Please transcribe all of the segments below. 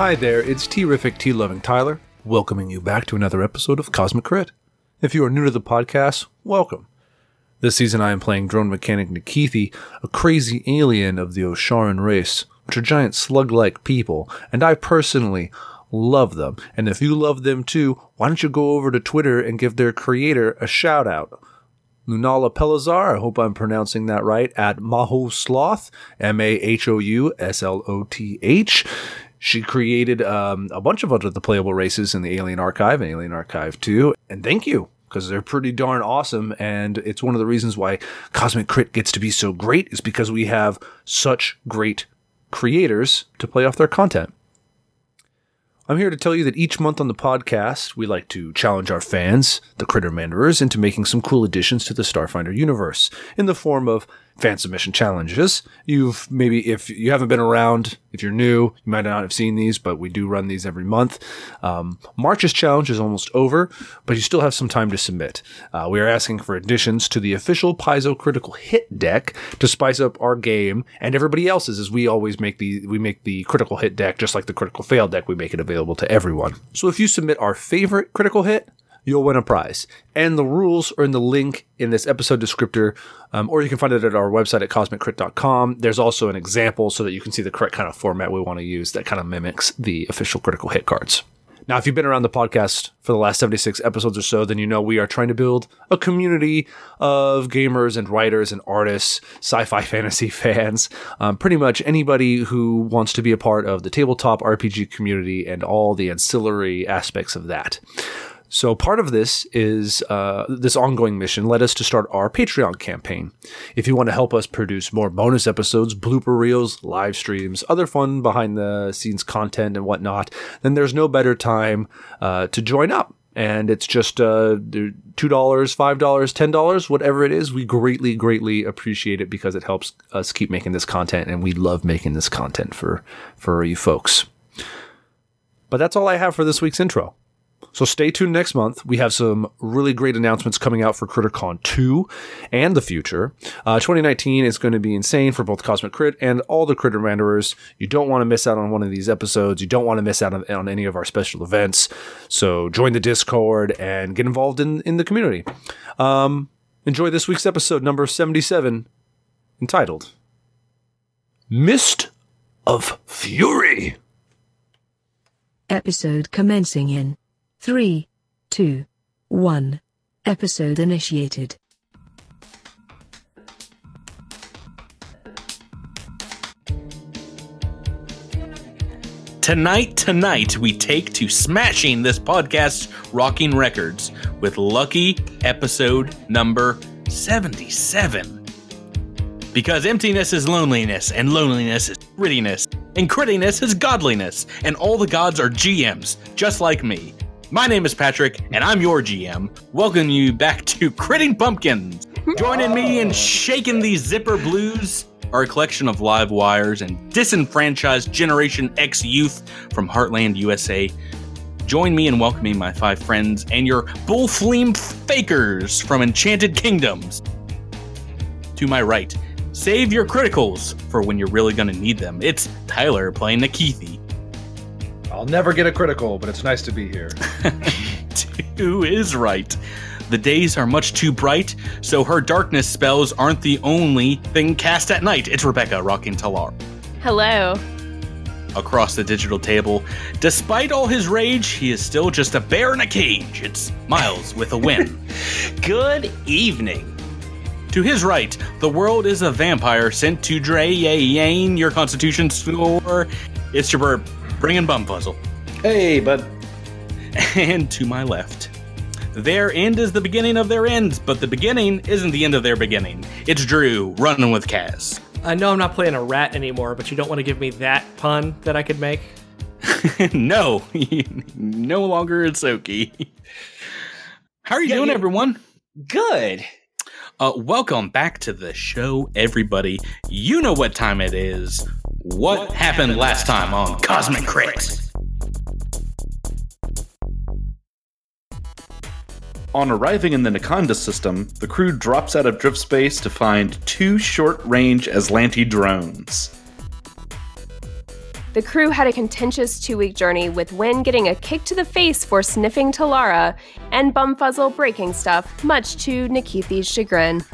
Hi there, it's tea-rific, tea-loving Tyler, welcoming you back to another episode of Cosmic Crit. If you are new to the podcast, welcome. This season I am playing drone mechanic Nikithi, a crazy alien of the Osharan race, which are giant slug-like people, and I personally love them. And if you love them too, why don't you go over to Twitter and give their creator a shout-out? Lunala Pelazar, I hope I'm pronouncing that right, at Maho Sloth, M-A-H-O-U-S-L-O-T-H. She created a bunch of other playable races in the Alien Archive and Alien Archive 2. And thank you, because they're pretty darn awesome. And it's one of the reasons why Cosmic Crit gets to be so great is because we have such great creators to play off their content. I'm here to tell you that each month on the podcast, we like to challenge our fans, the Crittermanders, into making some cool additions to the Starfinder universe in the form of fan submission challenges. You've maybe, if you haven't been around, if you're new, you might not have seen these, but we do run these every month. March's challenge is almost over, but you still have some time to submit. We are asking for additions to the official Paizo Critical Hit deck to spice up our game and everybody else's, as we always make the Critical Hit deck, just like the Critical Fail deck, we make it available to everyone. So if you submit our favorite critical hit, you'll win a prize. And the rules are in the link in this episode descriptor, or you can find it at our website at cosmiccrit.com. There's also an example so that you can see the correct kind of format we want to use that kind of mimics the official critical hit cards. Now, if you've been around the podcast for the last 76 episodes or so, then you know we are trying to build a community of gamers and writers and artists, sci-fi fantasy fans, pretty much anybody who wants to be a part of the tabletop RPG community and all the ancillary aspects of that. So part of this is this ongoing mission led us to start our Patreon campaign. If you want to help us produce more bonus episodes, blooper reels, live streams, other fun behind-the-scenes content and whatnot, then there's no better time to join up. And it's just $2, $5, $10, whatever it is. We greatly, greatly appreciate it because it helps us keep making this content, and we love making this content for you folks. But that's all I have for this week's intro. So stay tuned next month. We have some really great announcements coming out for CritterCon 2 and the future. 2019 is going to be insane for both Cosmic Crit and all the Crittermanderers. You don't want to miss out on one of these episodes. You don't want to miss out on any of our special events. So join the Discord and get involved in the community. Enjoy this week's episode, number 77, entitled Mist of Fury. Episode commencing in 3, 2, 1. Episode initiated. Tonight, we take to smashing this podcast's rocking records with lucky episode number 77. Because emptiness is loneliness, and loneliness is grittiness, and grittiness is godliness, and all the gods are GMs, just like me. My name is Patrick, and I'm your GM. Welcome you back to Critting Pumpkins. Joining me in shaking these zipper blues are a collection of live wires and disenfranchised Generation X youth from Heartland, USA. Join me in welcoming my five friends and your bullfleam fakers from Enchanted Kingdoms. To my right, save your criticals for when you're really going to need them. It's Tyler playing Nikithi. I'll never get a critical, but it's nice to be here. Two is right. The days are much too bright, so her darkness spells aren't the only thing cast at night. It's Rebecca rocking Talara. Hello. Across the digital table, despite all his rage, he is still just a bear in a cage. It's Miles with a win. Good evening. To his right, the world is a vampire sent to drain your constitution score. It's your bird. Bring in Bumfuzzle. Hey, bud. And to my left, their end is the beginning of their ends, but the beginning isn't the end of their beginning. It's Drew running with Kaz. I know I'm not playing a rat anymore, but you don't want to give me that pun that I could make? No. No longer it's okay. How are you doing, everyone? Good. Welcome back to the show, everybody. You know what time it is. What happened last time on Cosmic Crit? On arriving in the Nakondis system, the crew drops out of drift space to find two short-range Aslanti drones. The crew had a contentious 2-week journey, with Wynn getting a kick to the face for sniffing Talara and Bumfuzzle breaking stuff, much to Nikithi's chagrin.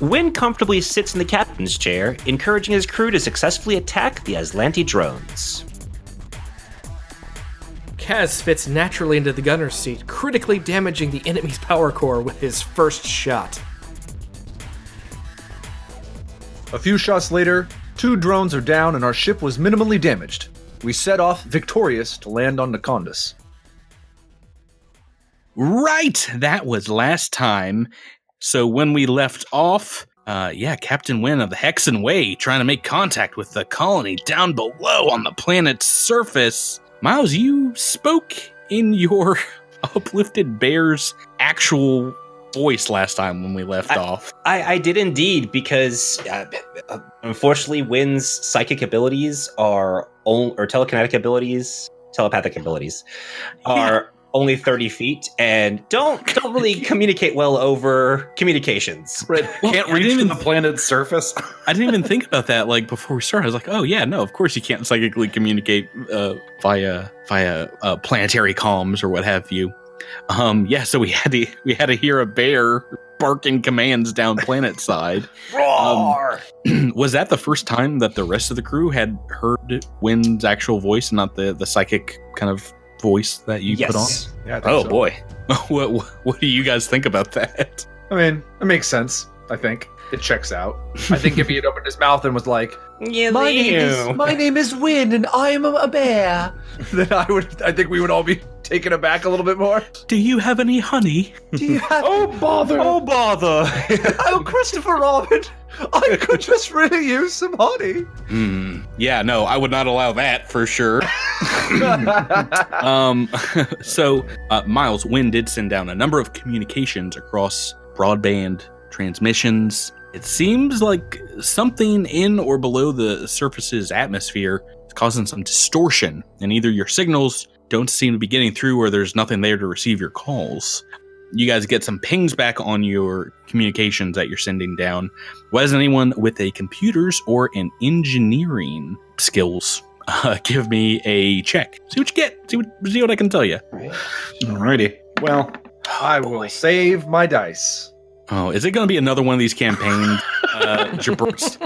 Wynn comfortably sits in the captain's chair, encouraging his crew to successfully attack the Aslanti drones. Kaz fits naturally into the gunner's seat, critically damaging the enemy's power core with his first shot. A few shots later, 2 drones are down and our ship was minimally damaged. We set off victorious to land on Nakondis. Right! That was last time. So when we left off, Captain Wynn of the Hexen Way trying to make contact with the colony down below on the planet's surface. Miles, you spoke in your uplifted bear's actual voice last time when we left off. I did indeed, because unfortunately Wynn's psychic abilities or telepathic abilities are only 30 feet and don't really communicate well over communications. Right. Well, can't reach from the planet's surface. I didn't even think about that before we started. I was like, oh yeah, no, of course you can't psychically communicate via planetary comms or what have you. So we had to hear a bear barking commands down planet side. Roar! Was that the first time that the rest of the crew had heard Wynn's actual voice and not the psychic kind of voice that you put on? Yeah, boy. What do you guys think about that? I mean, it makes sense, I think. It checks out. I think if he had opened his mouth and was like, my name is Wynn and I'm a bear, then I think we would all be taken aback a little bit more. Do you have any honey? Oh, bother. Oh, Christopher Robin, I could just really use some honey. Yeah, no, I would not allow that for sure. So, Miles, Wynn did send down a number of communications across broadband transmissions. It seems like something in or below the surface's atmosphere is causing some distortion, and either your signals don't seem to be getting through or there's nothing there to receive your calls. You guys get some pings back on your communications that you're sending down. Why doesn't anyone with a computers or an engineering skills give me a check? See what you get. See what I can tell you. Alrighty. Well, I will save my dice. Oh, is it going to be another one of these campaigns? Jabrist.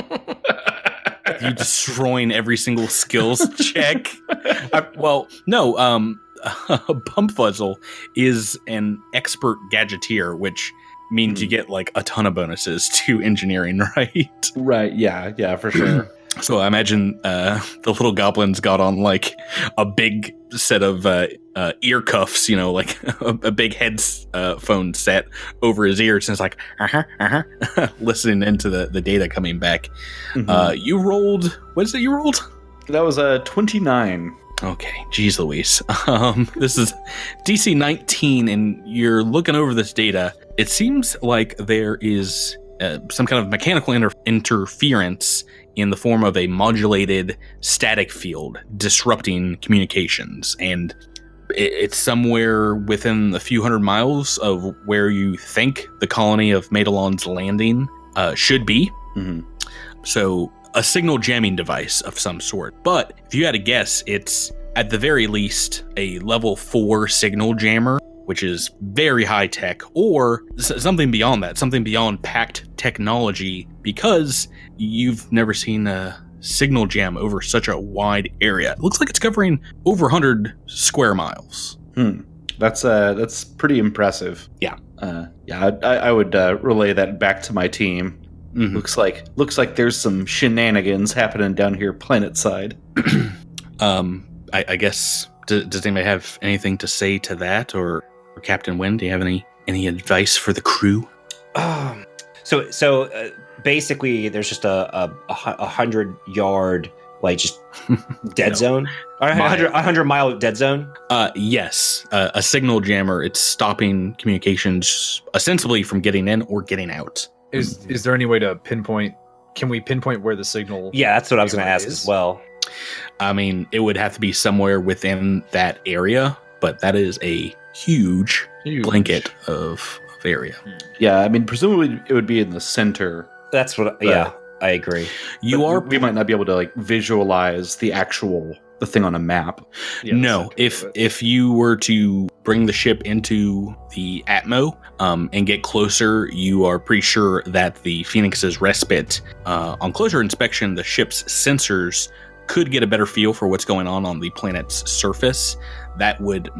You destroying every single skills check? Bumfuzzle is an expert gadgeteer, which means you get a ton of bonuses to engineering, right? Right, yeah, for sure. So I imagine the little goblins got on a big set of ear cuffs, a big headphone set over his ears, and it's listening into the data coming back. Mm-hmm. What is it you rolled? That was a 29. Okay, geez Louise. This is DC 19, and you're looking over this data. It seems like there is some kind of mechanical interference in the form of a modulated static field disrupting communications, and it's somewhere within a few hundred miles of where you think the colony of Madelon's Landing should be. Mm-hmm. So a signal jamming device of some sort, but if you had to guess, it's at the very least a level 4 signal jammer, which is very high tech, or something beyond that, something beyond packed technology, because you've never seen a signal jam over such a wide area. It looks like it's covering over 100 square miles. That's pretty impressive. Yeah. I would relay that back to my team. Mm-hmm. Looks like there's some shenanigans happening down here planet side. I guess, does anybody have anything to say to that, or Captain Wynn, do you have any advice for the crew? So basically, there's just a 100-yard just dead zone, or 100-mile dead zone. A signal jammer. It's stopping communications ostensibly from getting in or getting out. Is there any way to pinpoint? Can we pinpoint where the signal? Yeah, that's what I was going to ask as well. I mean, it would have to be somewhere within that area, but that is a huge blanket of area. Yeah, I mean, presumably it would be in the center. That's what. Yeah, I agree. We might not be able to like visualize the thing on a map. Yes, no, if you were to bring the ship into the Atmo and get closer, you are pretty sure that the Phoenix's respite, on closer inspection, the ship's sensors could get a better feel for what's going on the planet's surface. That would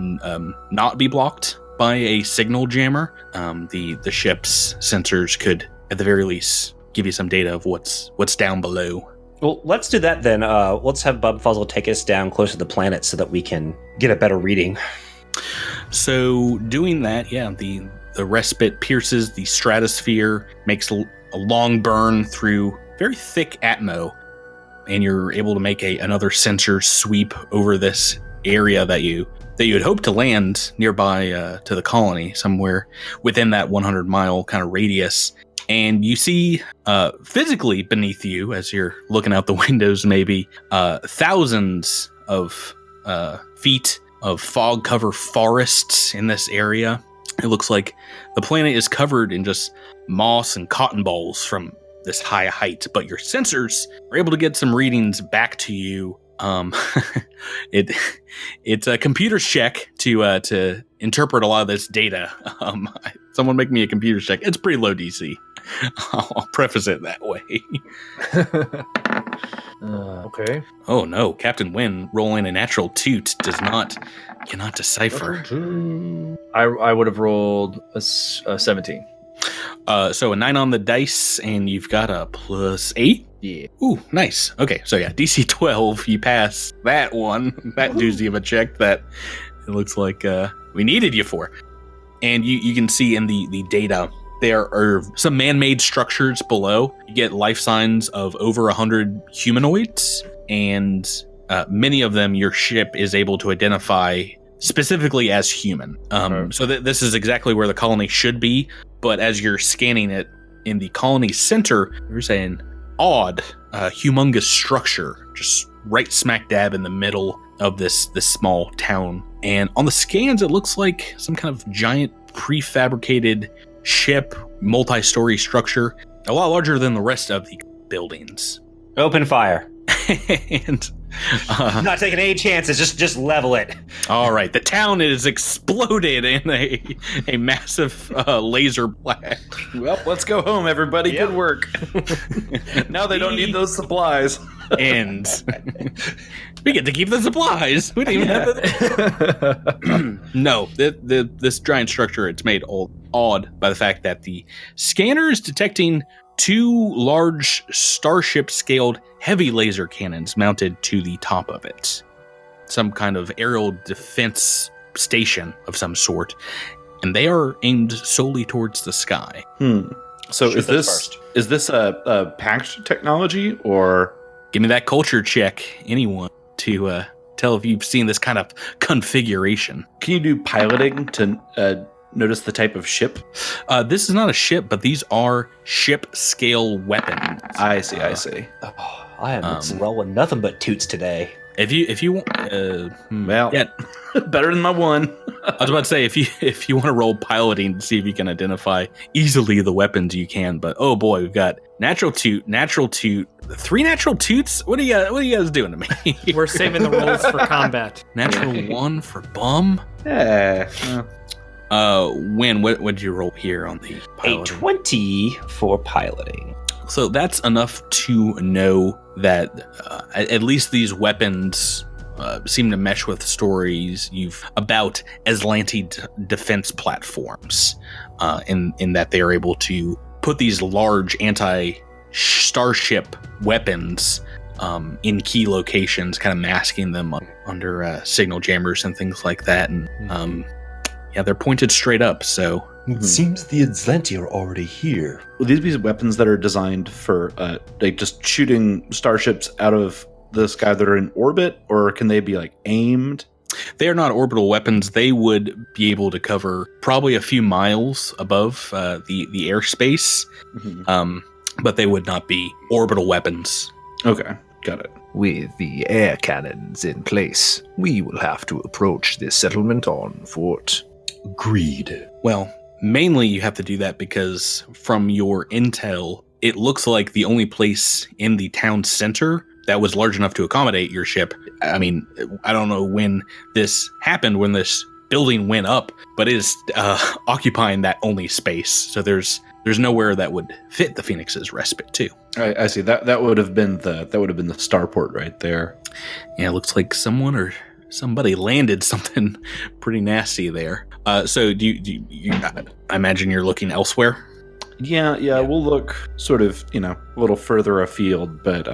not be blocked by a signal jammer. The ship's sensors could, at the very least, give you some data of what's down below. Well, let's do that then. Let's have Bumfuzzle take us down close to the planet so that we can get a better reading. So doing that, yeah, the respite pierces the stratosphere, makes a long burn through very thick atmo, and you're able to make another sensor sweep over this area that you had hoped to land nearby to the colony, somewhere within that 100-mile kind of radius. And you see physically beneath you, as you're looking out the windows maybe, thousands of feet of fog cover forests in this area. It looks like the planet is covered in just moss and cotton balls from this high height, but your sensors are able to get some readings back to you. It's a computer's check to interpret a lot of this data. Someone make me a computer's check. It's pretty low DC. I'll preface it that way. Okay. Oh no, Captain Wynn rolling a natural toot cannot decipher. I would have rolled a 17. So a 9 on the dice, and you've got a plus 8? Yeah. Ooh, nice. Okay, so yeah, DC 12, you pass that one. That doozy of a check that it looks like we needed you for. And you can see in the data, there are some man-made structures below. You get life signs of over 100 humanoids, and many of them your ship is able to identify specifically as human. So this is exactly where the colony should be. But as you're scanning it in the colony center, you're saying odd, humongous structure, just right smack dab in the middle of this small town. And on the scans, it looks like some kind of giant prefabricated ship, multi-story structure, a lot larger than the rest of the buildings. Open fire. And not taking any chances, just level it. All right, the town is exploded in a massive laser blast. Well, let's go home, everybody. Yep. Good work. Now they don't need those supplies. And we get to keep the supplies. We didn't even have them. No, this giant structure, it's made odd by the fact that the scanner is detecting two large starship-scaled heavy laser cannons mounted to the top of it. Some kind of aerial defense station of some sort. And they are aimed solely towards the sky. So is this a packed technology, or... Give me that culture check, anyone, to tell if you've seen this kind of configuration. Can you do piloting to... notice the type of ship? This is not a ship, but these are ship-scale weapons. I see. Oh, I am rolling nothing but toots today. If you want... well, yeah. Better than my one. I was about to say, if you want to roll piloting to see if you can identify easily the weapons, you can. But, oh boy, we've got natural toot. 3 natural toots? What are you guys doing to me? We're saving the rolls for combat. Natural 1 for bum? Yeah. When what did you roll here on the piloting? A 20 for piloting. So that's enough to know that at least these weapons seem to mesh with stories about Aslanti defense platforms, in that they are able to put these large anti-starship weapons in key locations, kind of masking them under signal jammers and things like that, and yeah, they're pointed straight up, so... It seems the Aslanti are already here. Will these be weapons that are designed for like just shooting starships out of the sky that are in orbit, or can they be like aimed? They are not orbital weapons. They would be able to cover probably a few miles above the airspace, but they would not be orbital weapons. Okay, got it. With the air cannons in place, we will have to approach this settlement on foot. Agreed. Well, mainly you have to do that because from your intel it looks like the only place in the town center that was large enough to accommodate your ship. I mean, I don't know when this happened, when this building went up, but it is occupying that only space. So there's nowhere that would fit the Phoenix's respite too. I see. That would have been the starport right there. Yeah, it looks like someone or somebody landed something pretty nasty there. So do you I imagine you're looking elsewhere? Yeah, we'll look sort of, a little further afield, but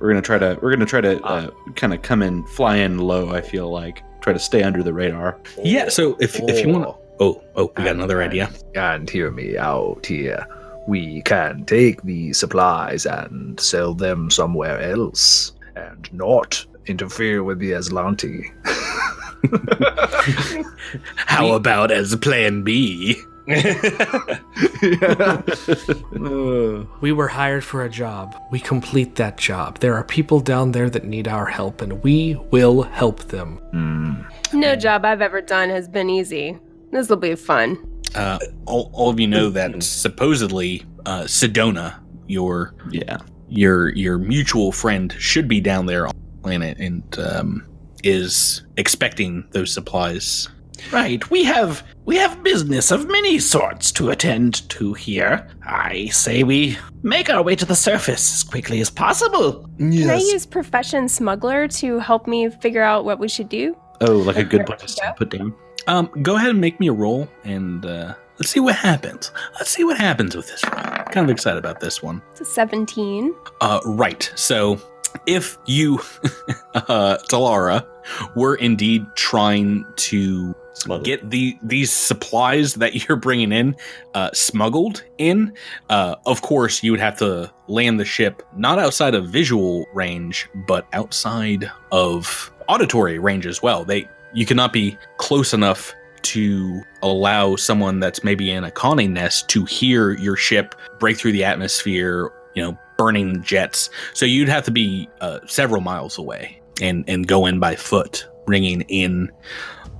we're gonna try to kind of fly in low. I feel like try to stay under the radar. Yeah. So if you want to, we got another idea. And hear me out here. We can take the supplies and sell them somewhere else, and not interfere with the Aslanti. How about as Plan B? We were hired for a job. We complete that job. There are people down there that need our help, and we will help them. No job I've ever done has been easy. This will be fun. All of you know that supposedly Sedona, your mutual friend, should be down there on the planet and is expecting those supplies. Right, we have business of many sorts to attend to here. I say we make our way to the surface as quickly as possible. Yes. Can I use Profession Smuggler to help me figure out what we should do? Oh, like a good place to put down. Go ahead and make me a roll, and let's see what happens. Let's see what happens with this one. I'm kind of excited about this one. It's a 17. Right, so if you, Talara, were indeed trying to get these supplies that you're bringing in smuggled in, of course you would have to land the ship not outside of visual range, but outside of auditory range as well. You cannot be close enough to allow someone that's maybe in a conning nest to hear your ship break through the atmosphere, burning jets. So you'd have to be several miles away and go in by foot, bringing in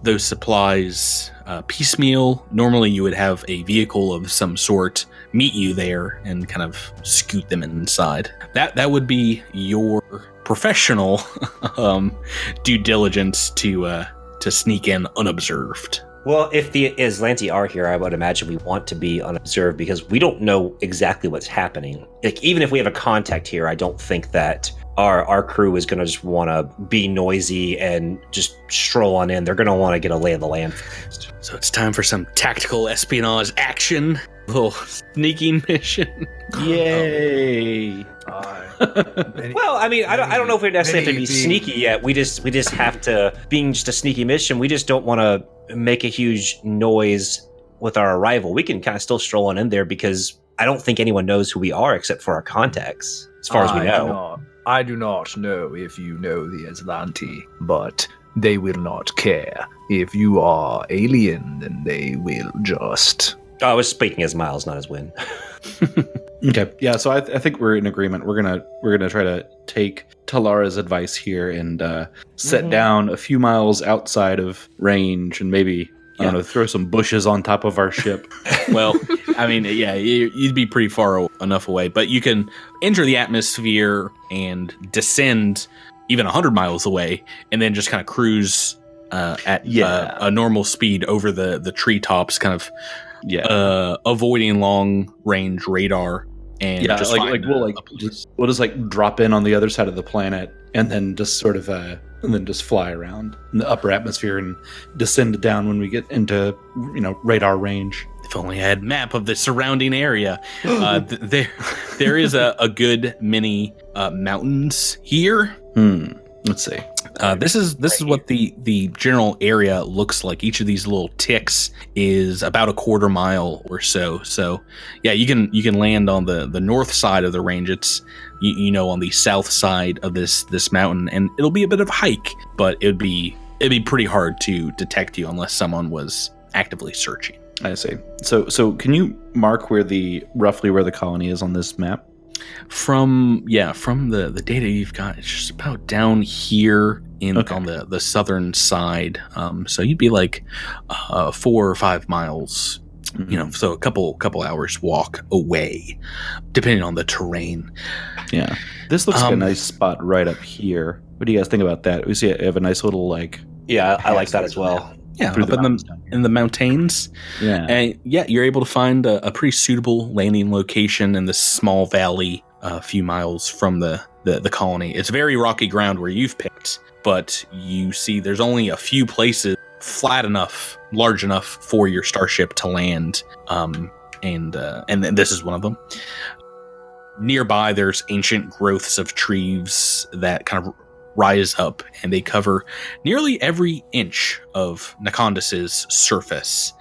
those supplies piecemeal. Normally you would have a vehicle of some sort meet you there and kind of scoot them inside. That would be your professional due diligence to sneak in unobserved. Well, if the Aslanti are here, I would imagine we want to be unobserved because we don't know exactly what's happening. Like, even if we have a contact here, I don't think that our crew is going to just want to be noisy and just stroll on in. They're going to want to get a lay of the land first. So it's time for some tactical espionage action. A little sneaking mission. Yay. Well, I mean, I don't know if we necessarily have to be sneaky yet. We just have to, being just a sneaky mission, we just don't want to make a huge noise with our arrival. We can kind of still stroll on in there because I don't think anyone knows who we are except for our contacts, as far as we know. I do not know if you know the Aslanti, but they will not care. If you are alien, then they will just... I was speaking as Miles, not as Wynn. Okay, yeah. So I think we're in agreement. We're gonna try to take Talara's advice here and set down a few miles outside of range, and maybe I don't know, throw some bushes on top of our ship. Well, I mean, yeah, you'd be pretty far enough away, but you can enter the atmosphere and descend even 100 miles away, and then just kind of cruise at a normal speed over the treetops, kind of. Yeah, avoiding long range radar, and we'll just drop in on the other side of the planet, and then just sort of and then fly around in the upper atmosphere and descend down when we get into radar range. If only I had a map of the surrounding area. There is a good many mountains here. Let's see. This is what the general area looks like. Each of these little ticks is about a quarter mile or so. So, yeah, you can land on the north side of the range. It's on the south side of this mountain, and it'll be a bit of a hike, but it'd be pretty hard to detect you unless someone was actively searching. I see. So can you mark roughly where the colony is on this map? From the data you've got, it's just about down here on the southern side. So you'd be like 4 or 5 miles you know, so a couple hours walk away, depending on the terrain. Yeah, this looks like a nice spot right up here. What do you guys think about that? We see it, have a nice little like. Yeah, I like that as well. Yeah, up in the mountains. Yeah, and yeah, you're able to find a pretty suitable landing location in this small valley, a few miles from the colony. It's very rocky ground where you've picked, but you see there's only a few places flat enough, large enough for your starship to land, and this is one of them. Nearby, there's ancient growths of trees that kind of rise up, and they cover nearly every inch of Nakondis's surface.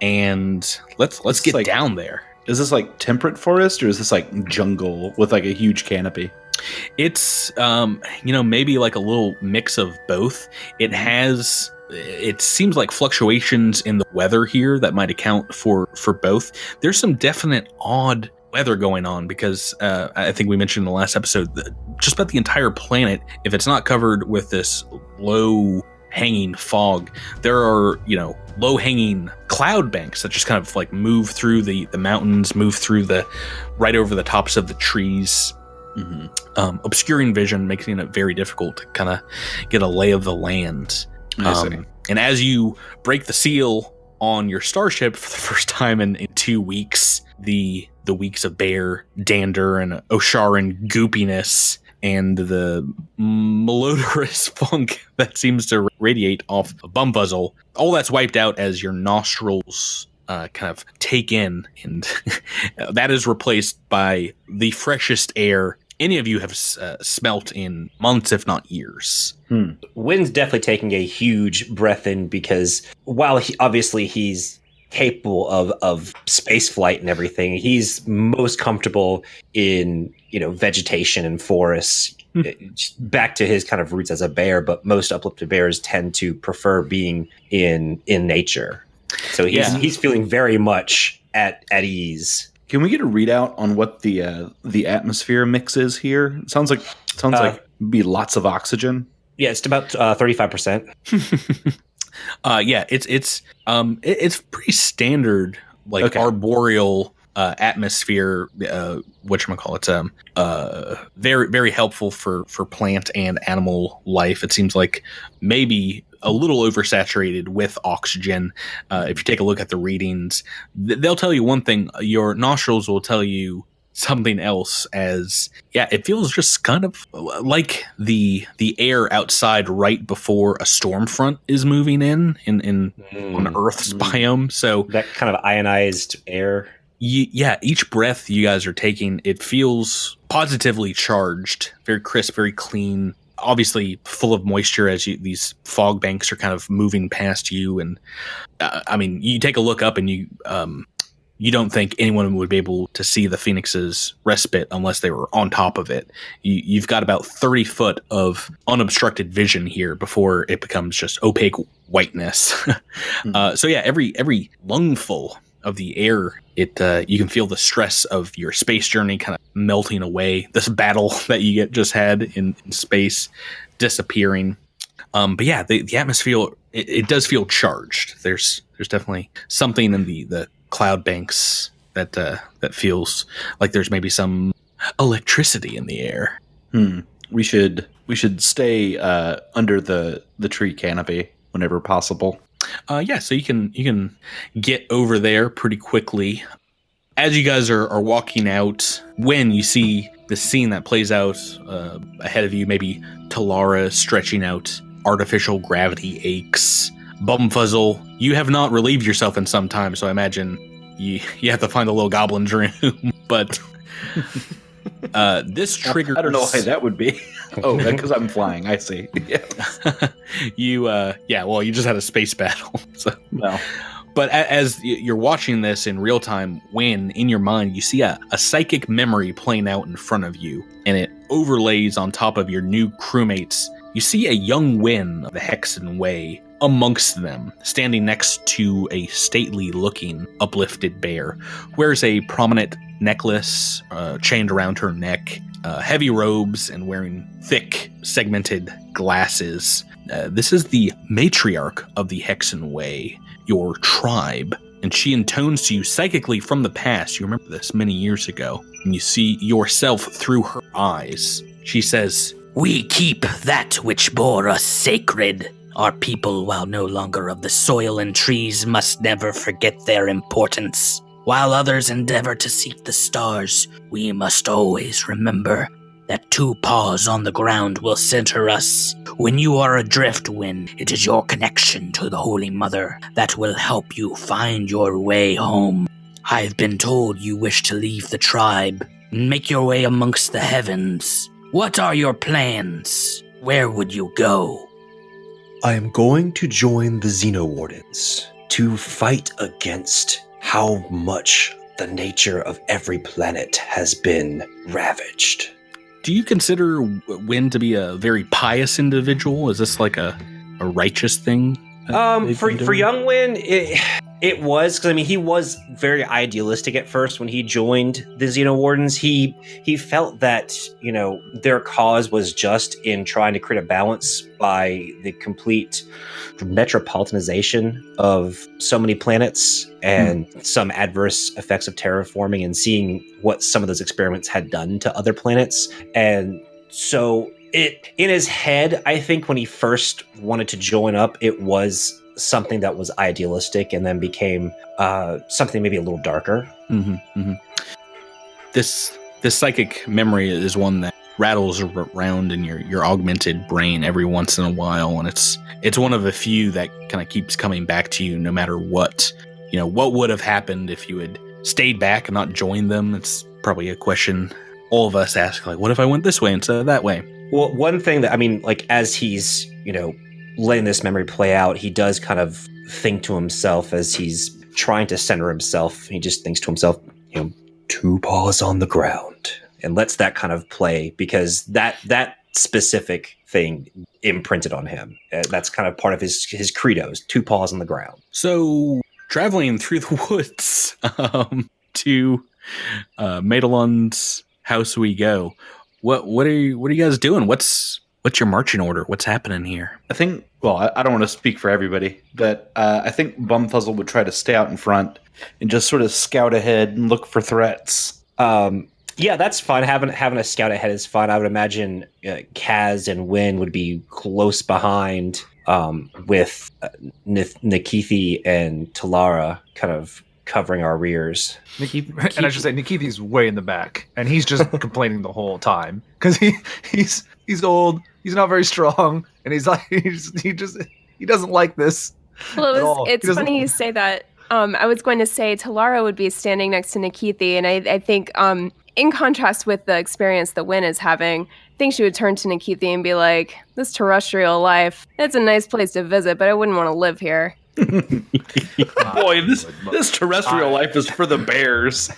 And let's get like, down there. Is this like temperate forest, or is this like jungle with like a huge canopy? It's you know, maybe like a little mix of both. It has. It seems like fluctuations in the weather here that might account for both. There's some definite odd weather going on because I think we mentioned in the last episode that just about the entire planet, if it's not covered with this low hanging fog, there are, you know, low hanging cloud banks that just kind of like move through the mountains, move through the right over the tops of the trees. Obscuring vision, making it very difficult to kind of get a lay of the land. And as you break the seal on your starship for the first time in 2 weeks, the weeks of bear dander and Osharan goopiness and the malodorous funk that seems to radiate off a Bumfuzzle, all that's wiped out as your nostrils kind of take in, and that is replaced by the freshest air any of you have smelt in months, if not years. Wynn's definitely taking a huge breath in because while obviously he's capable of space flight and everything, he's most comfortable in, you know, vegetation and forests, back to his kind of roots as a bear, but most uplifted bears tend to prefer being in nature. So he's feeling very much at ease. Can we get a readout on what the atmosphere mix is here? It sounds like it'd be lots of oxygen. Yeah, it's about 35%. Yeah, it's pretty standard, like arboreal atmosphere. Very very helpful for plant and animal life. It seems like maybe a little oversaturated with oxygen. If you take a look at the readings, they'll tell you one thing. Your nostrils will tell you something else, as it feels just kind of like the air outside right before a storm front is moving in on Earth's biome. So that kind of ionized air. Each breath you guys are taking, it feels positively charged, very crisp, very clean. Obviously full of moisture as these fog banks are kind of moving past you. And I mean, you take a look up and you don't think anyone would be able to see the Phoenix's respite unless they were on top of it. You've got about 30 foot of unobstructed vision here before it becomes just opaque whiteness. So yeah, every lungful of the air, you can feel the stress of your space journey kind of melting away. This battle that you just had in space disappearing. But yeah, the atmosphere, it does feel charged. There's definitely something in the cloud banks that feels like there's maybe some electricity in the air. We should stay under the tree canopy whenever possible. So you can get over there pretty quickly. As you guys are walking out, when you see the scene that plays out ahead of you, maybe Talara stretching out artificial gravity aches. Bumfuzzle, you have not relieved yourself in some time, so I imagine you have to find a little goblin's room. But this triggers... I don't know why that would be. Oh, because I'm flying. I see. Yeah. You just had a space battle. So. No. But as you're watching this in real time, when in your mind you see a psychic memory playing out in front of you, and it overlays on top of your new crewmates, you see a young Wynn of the Hexen Way amongst them, standing next to a stately-looking uplifted bear, wears a prominent necklace chained around her neck, heavy robes, and wearing thick, segmented glasses. This is the matriarch of the Hexen Way, your tribe, and she intones to you psychically from the past. You remember this many years ago, and you see yourself through her eyes. She says, "We keep that which bore us sacred. Our people, while no longer of the soil and trees, must never forget their importance. While others endeavor to seek the stars, we must always remember that two paws on the ground will center us. When you are adrift, Wynn, it is your connection to the Holy Mother that will help you find your way home. I've been told you wish to leave the tribe and make your way amongst the heavens. What are your plans? Where would you go?" "I am going to join the Xeno Wardens to fight against how much the nature of every planet has been ravaged." Do you consider Wynn to be a very pious individual? Is this like a righteous thing? For young Wynn, it was, because I mean, he was very idealistic at first when he joined the Xeno Wardens. He felt that, you know, their cause was just in trying to create a balance by the complete metropolitanization of so many planets and some adverse effects of terraforming and seeing what some of those experiments had done to other planets. And so it, in his head, I think when he first wanted to join up, it was something that was idealistic and then became something maybe a little darker. Mm-hmm, mm-hmm. This psychic memory is one that rattles around in your augmented brain every once in a while, and it's one of a few that kind of keeps coming back to you no matter what. You know, what would have happened if you had stayed back and not joined them? It's probably a question all of us ask, like, what if I went this way instead of that way? Well, one thing that, I mean, like, as he's, you know, letting this memory play out, he does kind of think to himself as he's trying to center himself. He just thinks to himself, you know, two paws on the ground, and lets that kind of play, because that specific thing imprinted on him. That's kind of part of his credos, two paws on the ground. So traveling through the woods to Madelon's house we go. What are you guys doing? What's your marching order? What's happening here? I think, well, I don't want to speak for everybody, but I think Bumfuzzle would try to stay out in front and just sort of scout ahead and look for threats. Yeah, that's fun. Having a scout ahead is fun. I would imagine Kaz and Wynn would be close behind with Nikithi and Talara kind of covering our rears. Nikithi, and I should say, Nikithi's way in the back, and he's just complaining the whole time because he's old. He's not very strong, and he's like he doesn't like this. Well, it's funny you say that. I was going to say Talara would be standing next to Nikithi, and I think in contrast with the experience that Wynn is having, I think she would turn to Nikithi and be like, "This terrestrial life, it's a nice place to visit, but I wouldn't want to live here." Boy, this terrestrial life is for the bears.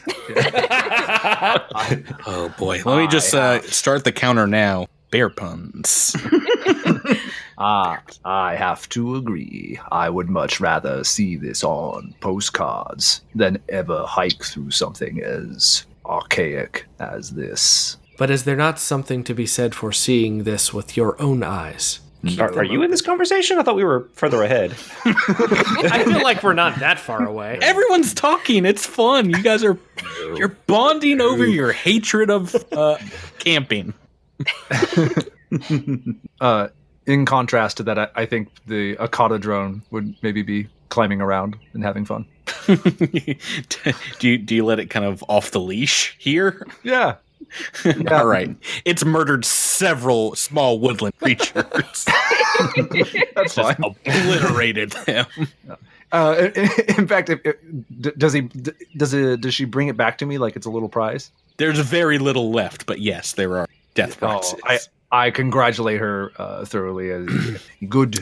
Oh boy, let me just start the counter now. Bear puns. I have to agree. I would much rather see this on postcards than ever hike through something as archaic as this. But is there not something to be said for seeing this with your own eyes? Are you in this conversation? I thought we were further ahead. I feel like we're not that far away. Everyone's talking. It's fun. You guys are you're bonding over your hatred of camping. In contrast to that, I think the Akata drone would maybe be climbing around and having fun. Do you let it kind of off the leash here? Yeah. All right. It's murdered several small woodland creatures. That's fine. Obliterated them. In fact, does she bring it back to me like it's a little prize? There's very little left, but yes, there are death boxes. Oh, I congratulate her thoroughly. Good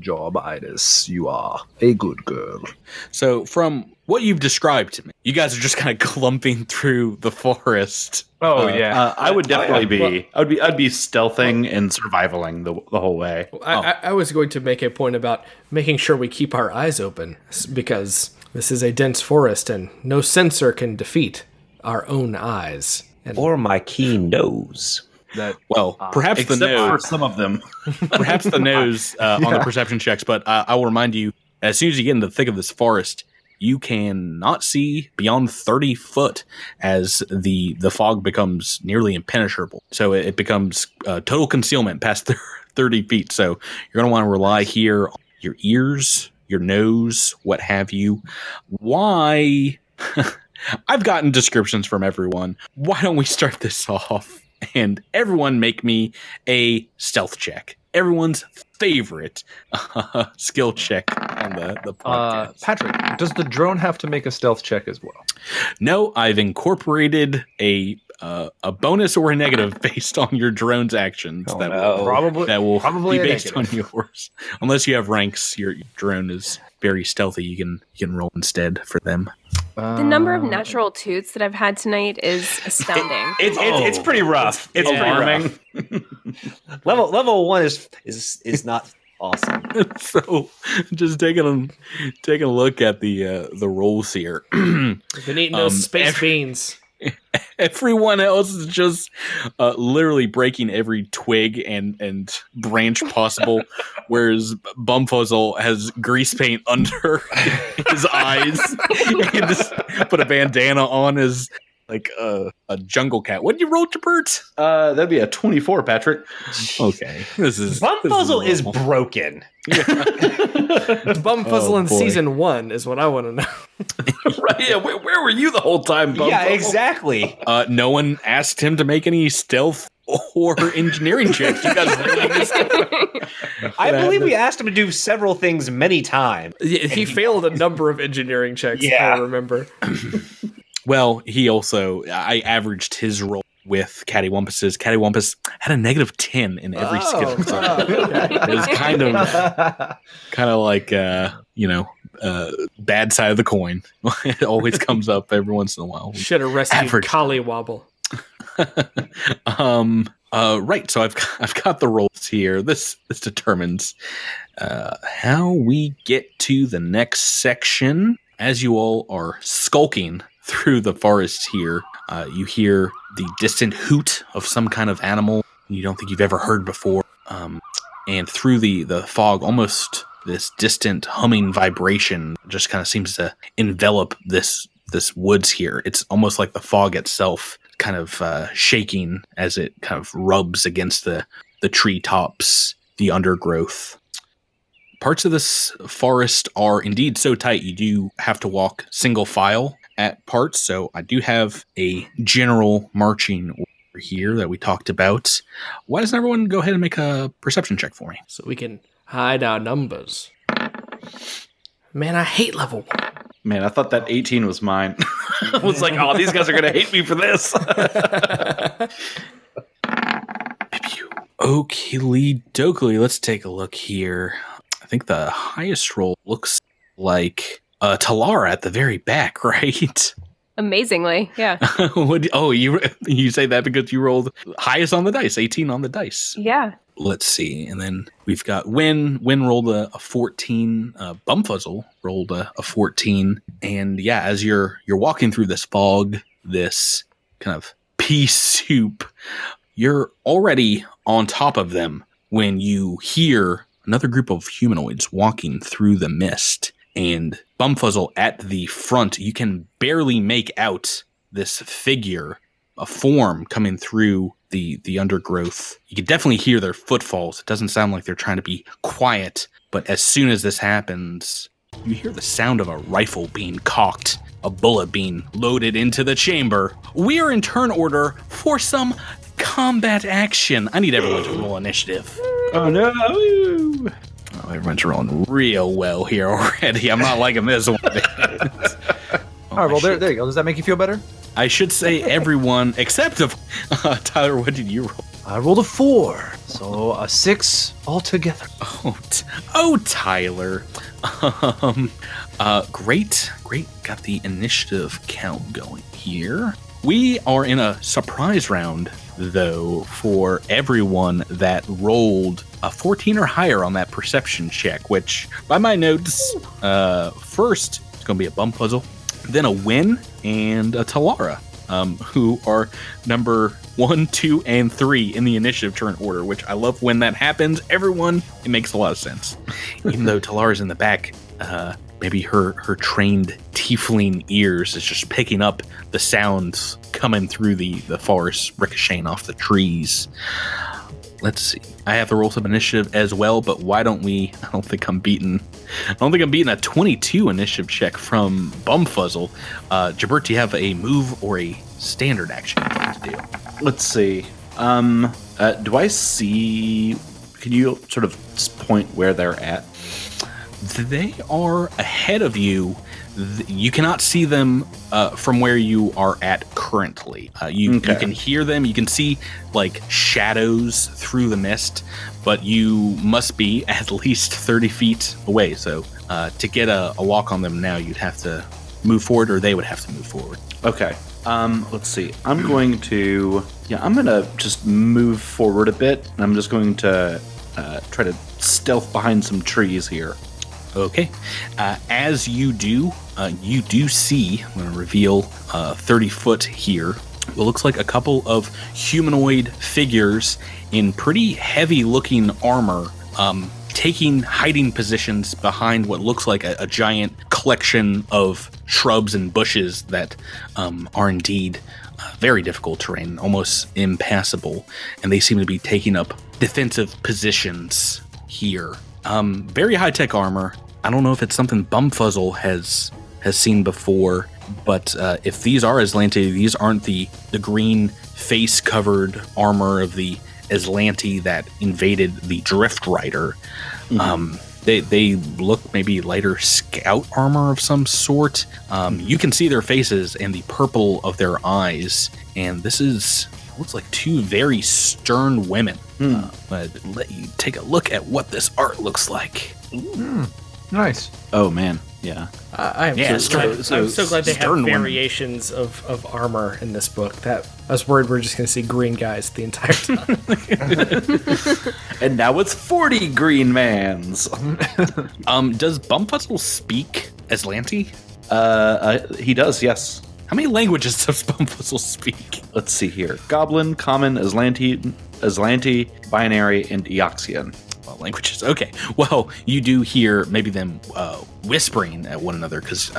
job, Idis. You are a good girl. So from what you've described to me, you guys are just kind of clumping through the forest. Oh, yeah. I would definitely I'd be stealthing and survivaling the whole way. I was going to make a point about making sure we keep our eyes open, because this is a dense forest and no sensor can defeat our own eyes. Or my keen nose. Perhaps the nose for some of them. Perhaps the nose on the perception checks, but I will remind you, as soon as you get in the thick of this forest, you cannot see beyond 30 foot as the fog becomes nearly impenetrable. So it becomes total concealment past 30 feet. So you're going to want to rely here on your ears, your nose, what have you. Why? I've gotten descriptions from everyone. Why don't we start this off? And everyone make me a stealth check. Everyone's favorite skill check on the podcast. Patrick, does the drone have to make a stealth check as well? No, I've incorporated a bonus or a negative based on your drone's actions. That will probably be based on yours. Unless you have ranks, your drone is very stealthy. You can roll instead for them. The number of natural toots that I've had tonight is astounding. It's pretty rough. It's alarming. Pretty rough. level one is not awesome. So just taking a look at the rolls here. I've been eating those space beans. Everyone else is just literally breaking every twig and branch possible, whereas Bumfuzzle has grease paint under his eyes and just put a bandana on as like a jungle cat. What did you roll, Jabert? That'd be a 24, Patrick. Okay, Bumfuzzle is broken. Yeah. Bumfuzzle in season 1 is what I want to know. Right? Yeah, where were you the whole time, Bumfuzzle? Yeah, exactly. No one asked him to make any stealth or engineering checks. You guys really missed it. I believe we asked him to do several things many times. Yeah, he failed a number of engineering checks. Yeah. I remember. Well, I averaged his roll with Cattywampus's. Cattywampus had a negative 10 in every skill. So it was kind of like bad side of the coin. It always comes up every once in a while. Should have rescued Collywobble. Right. So I've got the rolls here. This determines how we get to the next section. As you all are skulking through the forest here, you hear the distant hoot of some kind of animal you don't think you've ever heard before. And through the fog, almost this distant humming vibration just kind of seems to envelop this woods here. It's almost like the fog itself kind of shaking as it kind of rubs against the treetops, the undergrowth. Parts of this forest are indeed so tight you do have to walk single file at parts, so I do have a general marching order here that we talked about. Why doesn't everyone go ahead and make a perception check for me? So we can hide our numbers. Man, I hate level 1. Man, I thought that 18 was mine. I was like, oh, these guys are going to hate me for this. Oakley dokley, let's take a look here. I think the highest roll looks like... Talara at the very back, right? Amazingly, yeah. You say that because you rolled highest on the dice, 18 on the dice. Yeah. Let's see. And then we've got Wynn. Wynn rolled a 14. Bumfuzzle rolled a 14. And yeah, as you're walking through this fog, this kind of pea soup, you're already on top of them when you hear another group of humanoids walking through the mist. And Bumfuzzle at the front, you can barely make out this figure, a form coming through the undergrowth. You can definitely hear their footfalls. It doesn't sound like they're trying to be quiet, but as soon as this happens, you hear the sound of a rifle being cocked, a bullet being loaded into the chamber. We are in turn order for some combat action. I need everyone to roll initiative. Oh, no. Oh, everyone's rolling real well here already. I'm not liking this one. All right, well, there you go. Does that make you feel better? I should say everyone except Tyler, what did you roll? I rolled a 4, so a 6 altogether. Oh, Tyler. Great. Got the initiative count going here. We are in a surprise round, though, for everyone that rolled a 14 or higher on that perception check, which, by my notes, first, it's going to be a Bumfuzzle, then a Wynn, and a Talara, who are number 1, 2, and 3 in the initiative turn order, which I love when that happens. Everyone, it makes a lot of sense. Even though Talara's in the back, maybe her trained tiefling ears is just picking up the sounds coming through the forest, ricocheting off the trees. Let's see. I have to roll some initiative as well, but why don't we? I don't think I'm beating a 22 initiative check from Bumfuzzle. Jabert, do you have a move or a standard action you'd like to do? Let's see. Do I see? Can you sort of point where they're at? They are ahead of you. You cannot see them from where you are at currently. You can hear them. You can see like shadows through the mist, but you must be at least 30 feet away. So to get a walk on them now, you'd have to move forward, or they would have to move forward. Okay. Let's see. I'm going to just move forward a bit. And I'm just going to try to stealth behind some trees here. Okay. As you do see, I'm going to reveal 30 foot here, what looks like a couple of humanoid figures in pretty heavy looking armor, taking hiding positions behind what looks like a giant collection of shrubs and bushes that are indeed very difficult terrain, almost impassable. And they seem to be taking up defensive positions here. Very high-tech armor. I don't know if it's something Bumfuzzle has seen before, but if these are Aslanti, these aren't the green face-covered armor of the Aslanti that invaded the Drift Rider. Mm-hmm. They look maybe lighter scout armor of some sort. You can see their faces and the purple of their eyes, and this is... looks like two very stern women. I'd let you take a look at what this art looks like. Nice. Oh man, yeah. I'm so glad they have variations of armor in this book. That I was worried we're just going to see green guys the entire time. And now it's 40 green mans. Does Bumfuzzle speak Aslanti? He does, yes. How many languages does Bumfuzzle speak? Let's see here. Goblin, Common, Aslanti, Binary, and Eoxian. Well, languages. Okay. Well, you do hear maybe them whispering at one another because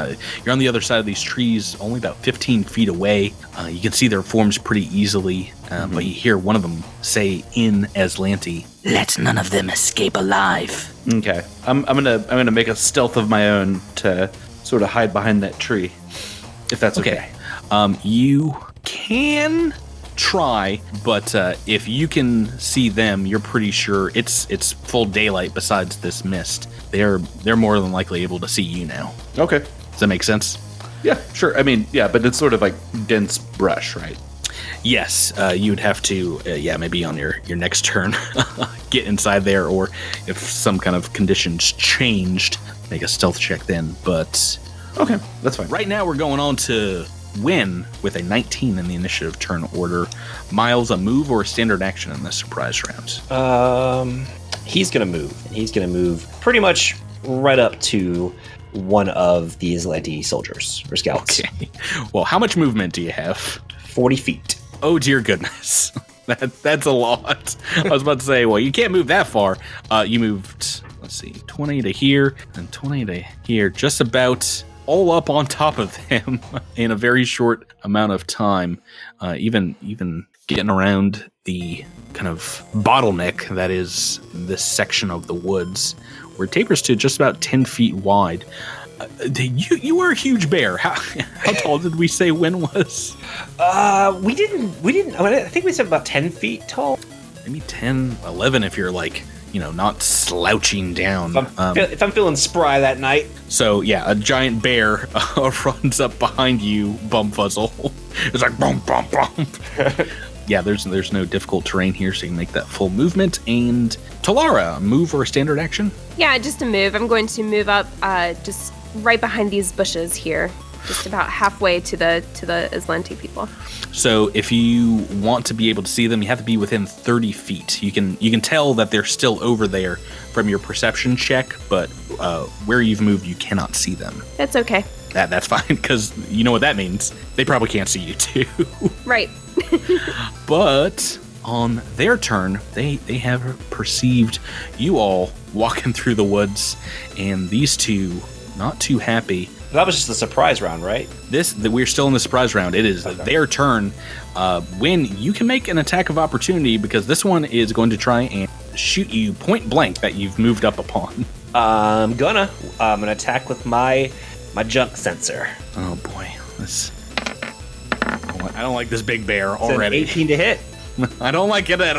you're on the other side of these trees, only about 15 feet away. You can see their forms pretty easily, but you hear one of them say in Aslanti, "Let none of them escape alive." Okay. I'm gonna make a stealth of my own to sort of hide behind that tree. If that's okay. You can try, but if you can see them, you're pretty sure it's full daylight besides this mist. They're more than likely able to see you now. Okay. Does that make sense? Yeah, sure. I mean, yeah, but it's sort of like dense brush, right? Yes. You'd have to, maybe on your next turn, get inside there, or if some kind of conditions changed, make a stealth check then, but... Okay, that's fine. Right now we're going on to Wynn with a 19 in the initiative turn order. Miles, a move or a standard action in this surprise round? He's going to move. And he's going to move pretty much right up to one of the Aslanti soldiers or scouts. Okay. Well, how much movement do you have? 40 feet. Oh, dear goodness. That's a lot. I was about to say, well, you can't move that far. You moved, let's see, 20 to here and 20 to here. Just about... all up on top of him in a very short amount of time, even getting around the kind of bottleneck that is this section of the woods, where it tapers to just about 10 feet wide. You were a huge bear. How tall did we say Wynn was? We didn't. I think we said about 10 feet tall. Maybe 10, 11 if you're like... not slouching down. If I'm feeling spry that night. So, yeah, a giant bear runs up behind you, Bumfuzzle. It's like, bump, bump, bump. Yeah, there's no difficult terrain here, so you can make that full movement. And Talara, move or standard action? Yeah, just a move. I'm going to move up just right behind these bushes here. Just about halfway to the Aslanti people. So if you want to be able to see them, you have to be within 30 feet. You can tell that they're still over there from your perception check, but where you've moved, you cannot see them. That's okay. That's fine, because you know what that means. They probably can't see you too. Right. But on their turn, they have perceived you all walking through the woods, and these two not too happy. That was just the surprise round, right? We're still in the surprise round. It is their turn. When you can make an attack of opportunity, because this one is going to try and shoot you point blank that you've moved up upon. I'm gonna attack with my junk sensor. Oh boy, I don't like this big bear already. It's an 18 to hit. I don't like it at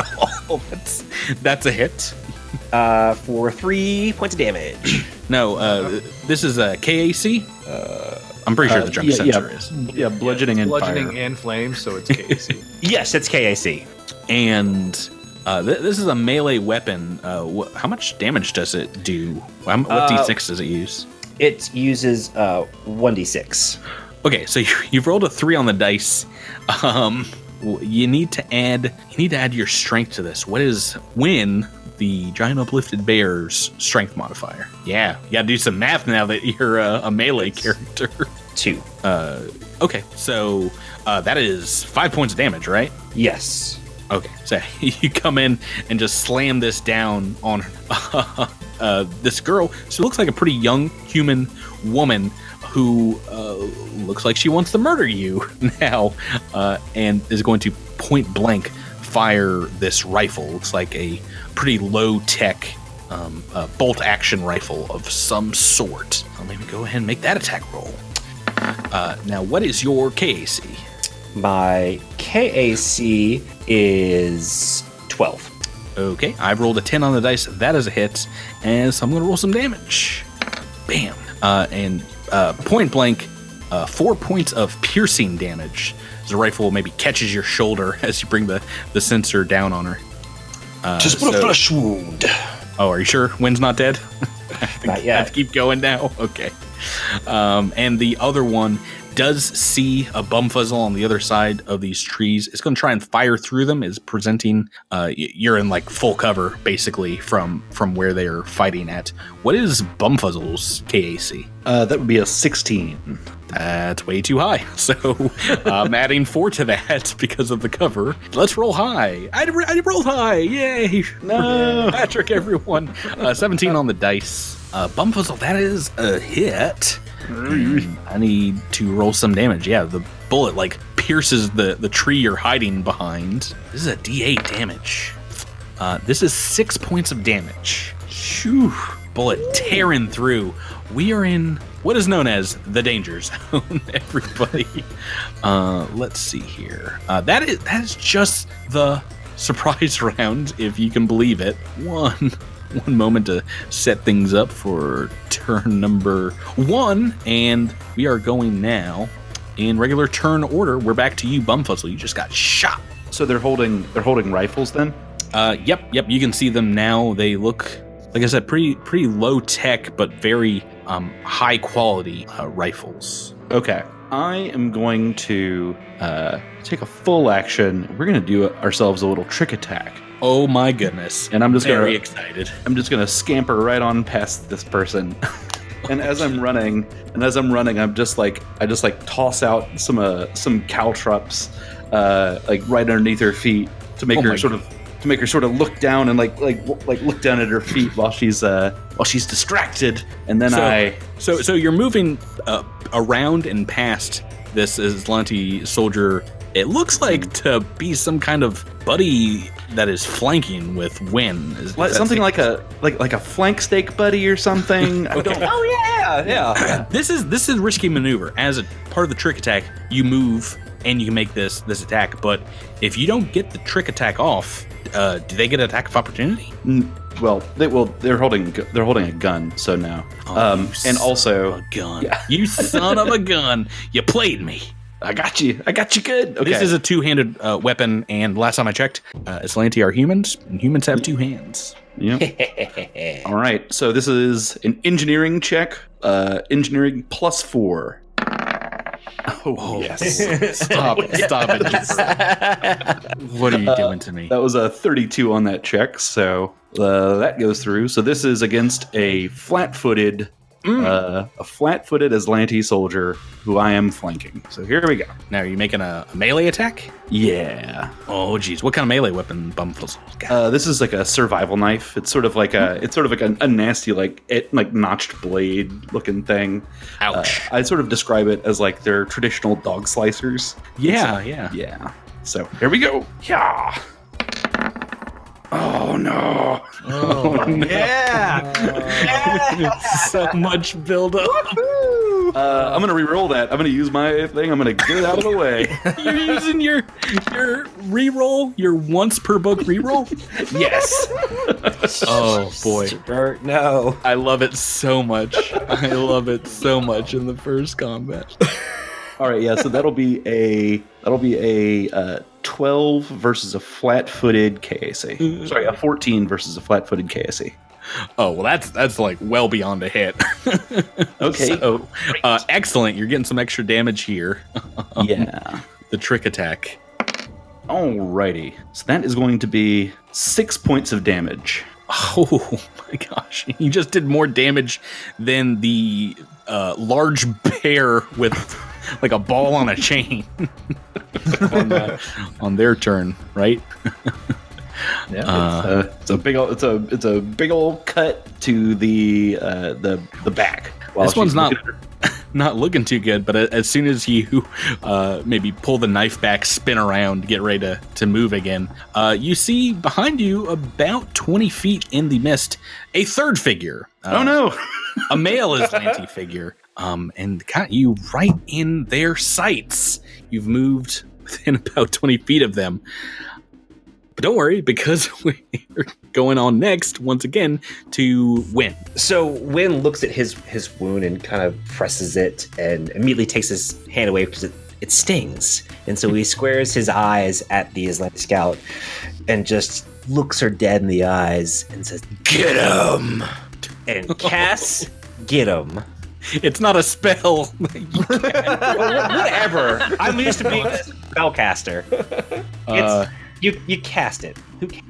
all. That's a hit. For 3 points of damage. No, this is a KAC. I'm pretty sure the junk sensor is. Yeah, bludgeoning and fire. Bludgeoning and flame, so it's KAC. Yes, it's KAC. And this is a melee weapon. How much damage does it do? What D6 does it use? It uses 1d6. Okay, so you've rolled a 3 on the dice. You need to add your strength to this. What is Wynn, the giant uplifted bear's strength modifier? Yeah, you gotta do some math now that you're a melee character. 2. Okay, so that is 5 points of damage, right? Yes. Okay, so you come in and just slam this down on this girl. She looks like a pretty young human woman who looks like she wants to murder you now, and is going to point blank fire this rifle. Looks like a pretty low-tech bolt action rifle of some sort. Let me go ahead and make that attack roll. Now, what is your KAC? My KAC is 12. Okay, I've rolled a 10 on the dice. That is a hit, and so I'm going to roll some damage. Bam. Point blank, 4 points of piercing damage. The rifle maybe catches your shoulder as you bring the sensor down on her. Just put a flesh wound. Oh, are you sure? Wynn's not dead? Not yet. I have to keep going now. Okay. And the other one does see a Bumfuzzle on the other side of these trees. It's going to try and fire through them. Is presenting. You're in like full cover basically from where they are fighting at. What is Bumfuzzle's KAC? That would be a 16. That's way too high. So I'm adding 4 to that because of the cover. Let's roll high. I rolled high. Yay! No, Patrick, everyone. 17 on the dice. Bumfuzzle, that is a hit. I need to roll some damage. Yeah, the bullet like pierces the tree you're hiding behind. This is a D8 damage. This is 6 points of damage. Shoo! Bullet tearing through. We are in what is known as the danger zone, everybody. Let's see here. That is just the surprise round, if you can believe it. One moment to set things up for turn number 1, and we are going now in regular turn order. We're back to you, Bumfuzzle. You just got shot. So they're holding rifles then? Yep. You can see them now. They look, like I said, pretty low tech, but very high quality rifles. Okay, I am going to take a full action. We're going to do ourselves a little trick attack. Oh my goodness. And I'm just very excited. I'm just going to scamper right on past this person. And as I'm running, I just toss out some caltrops right underneath her feet to make her sort of look down and like look down at her feet while she's distracted. And then so you're moving around and past this Aslanti soldier. It looks like to be some kind of buddy that is flanking with Wynn. Something like a flank steak buddy or something. Okay. Yeah. This is risky maneuver. As a part of the trick attack, you move and you can make this attack. But if you don't get the trick attack off, do they get an attack of opportunity? Well, they will. They're holding a gun. So no. A gun. Yeah. You son of a gun. You played me. I got you good. Okay. This is a two-handed weapon, and last time I checked, Aslanti are humans, and humans have 2 hands. Yep. All right, so this is an engineering check. Engineering plus 4. Oh, yes. Stop it. What are you doing to me? That was a 32 on that check, so that goes through. So this is against a flat-footed A flat-footed Aslanti soldier who I am flanking. So here we go. Now, are you making a melee attack? Yeah. Oh, geez. What kind of melee weapon, Bumfuzzle? God. This is like a survival knife. It's sort of like a, it's sort of like a nasty, like notched blade-looking thing. Ouch. I sort of describe it as like their traditional dog slicers. Yeah, yeah. So here we go. Yeah. Oh no! Oh no. Yeah! So much buildup. I'm gonna reroll that. I'm gonna use my thing. I'm gonna get it out of the way. You're using your reroll, your once per book reroll. Yes. Oh boy! No, I love it so much. I love it so much in the first combat. All right, yeah. So that'll be a 12 versus a flat-footed KAC. Sorry, a 14 versus a flat-footed KAC. Oh well, that's like well beyond a hit. Okay, so, excellent. You're getting some extra damage here. Yeah, the trick attack. Alrighty, so that is going to be 6 points of damage. Oh my gosh, you just did more damage than the large bear with like a ball on a chain on their turn, right? Yeah, it's a big old cut to the back. This one's not looking too good, but as soon as you maybe pull the knife back, spin around, get ready to move again, you see behind you about 20 feet in the mist a third figure. Oh no! A male Aslanti figure, and got you right in their sights. You've moved within about 20 feet of them. But don't worry, because we're going on next, once again, to Wynn. So Wynn looks at his wound and kind of presses it and immediately takes his hand away because it stings. And so he squares his eyes at the Islamic scout and just looks her dead in the eyes and says, "Get him!" And Cass, get him. It's not a spell. Whatever. I'm used to being a spellcaster. You cast it.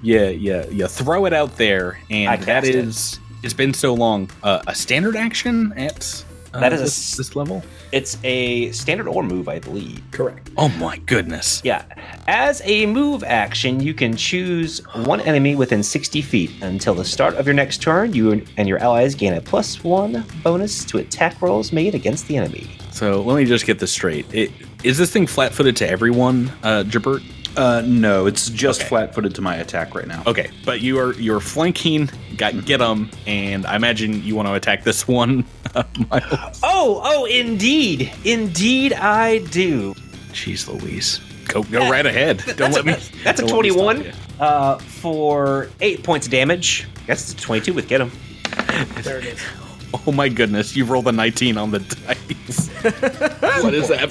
Yeah. Throw it out there, and that is. It's been so long. A standard action at that is this level. It's a standard or move, I believe. Correct. Oh my goodness. Yeah. As a move action, you can choose one enemy within 60 feet until the start of your next turn. You and your allies gain a +1 bonus to attack rolls made against the enemy. So let me just get this straight. Is this thing flat-footed to everyone, Jabert? No, it's just flat-footed to my attack right now. Okay, but you're flanking, get him, and I imagine you want to attack this one, Miles. Oh, indeed. Indeed I do. Jeez Louise. Go right ahead. Don't let me... That's a 21 for 8 points of damage. That's a 22 with get him. There it is. Oh my goodness, you rolled a 19 on the dice. What is that?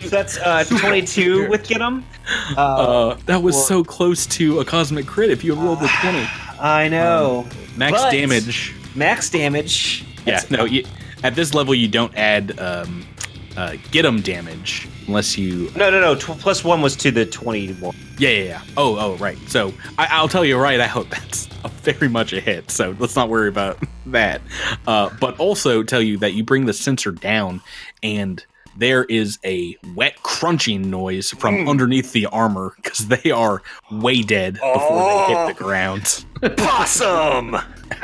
So that's 22 with get 'em. That was so close to a cosmic crit if you had rolled the 20. I know. Max damage. Yeah, no, at this level you don't add get 'em damage unless you... No, +1 was to the 21. Yeah. Oh, right. So I'll tell you right out, that's very much a hit, so let's not worry about that. But also tell you that you bring the sensor down, and there is a wet crunching noise from underneath the armor, because they are way dead before they hit the ground. Possum!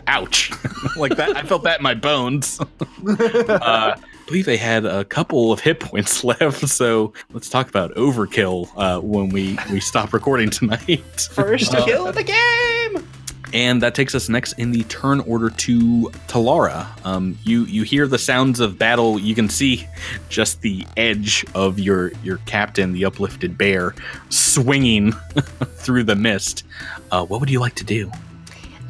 Ouch. Like that, I felt that in my bones. I believe they had a couple of hit points left, so let's talk about overkill when we stop recording tonight. First kill of the game! And that takes us next in the turn order to Talara. You hear the sounds of battle. You can see just the edge of your captain, the uplifted bear, swinging through the mist. What would you like to do?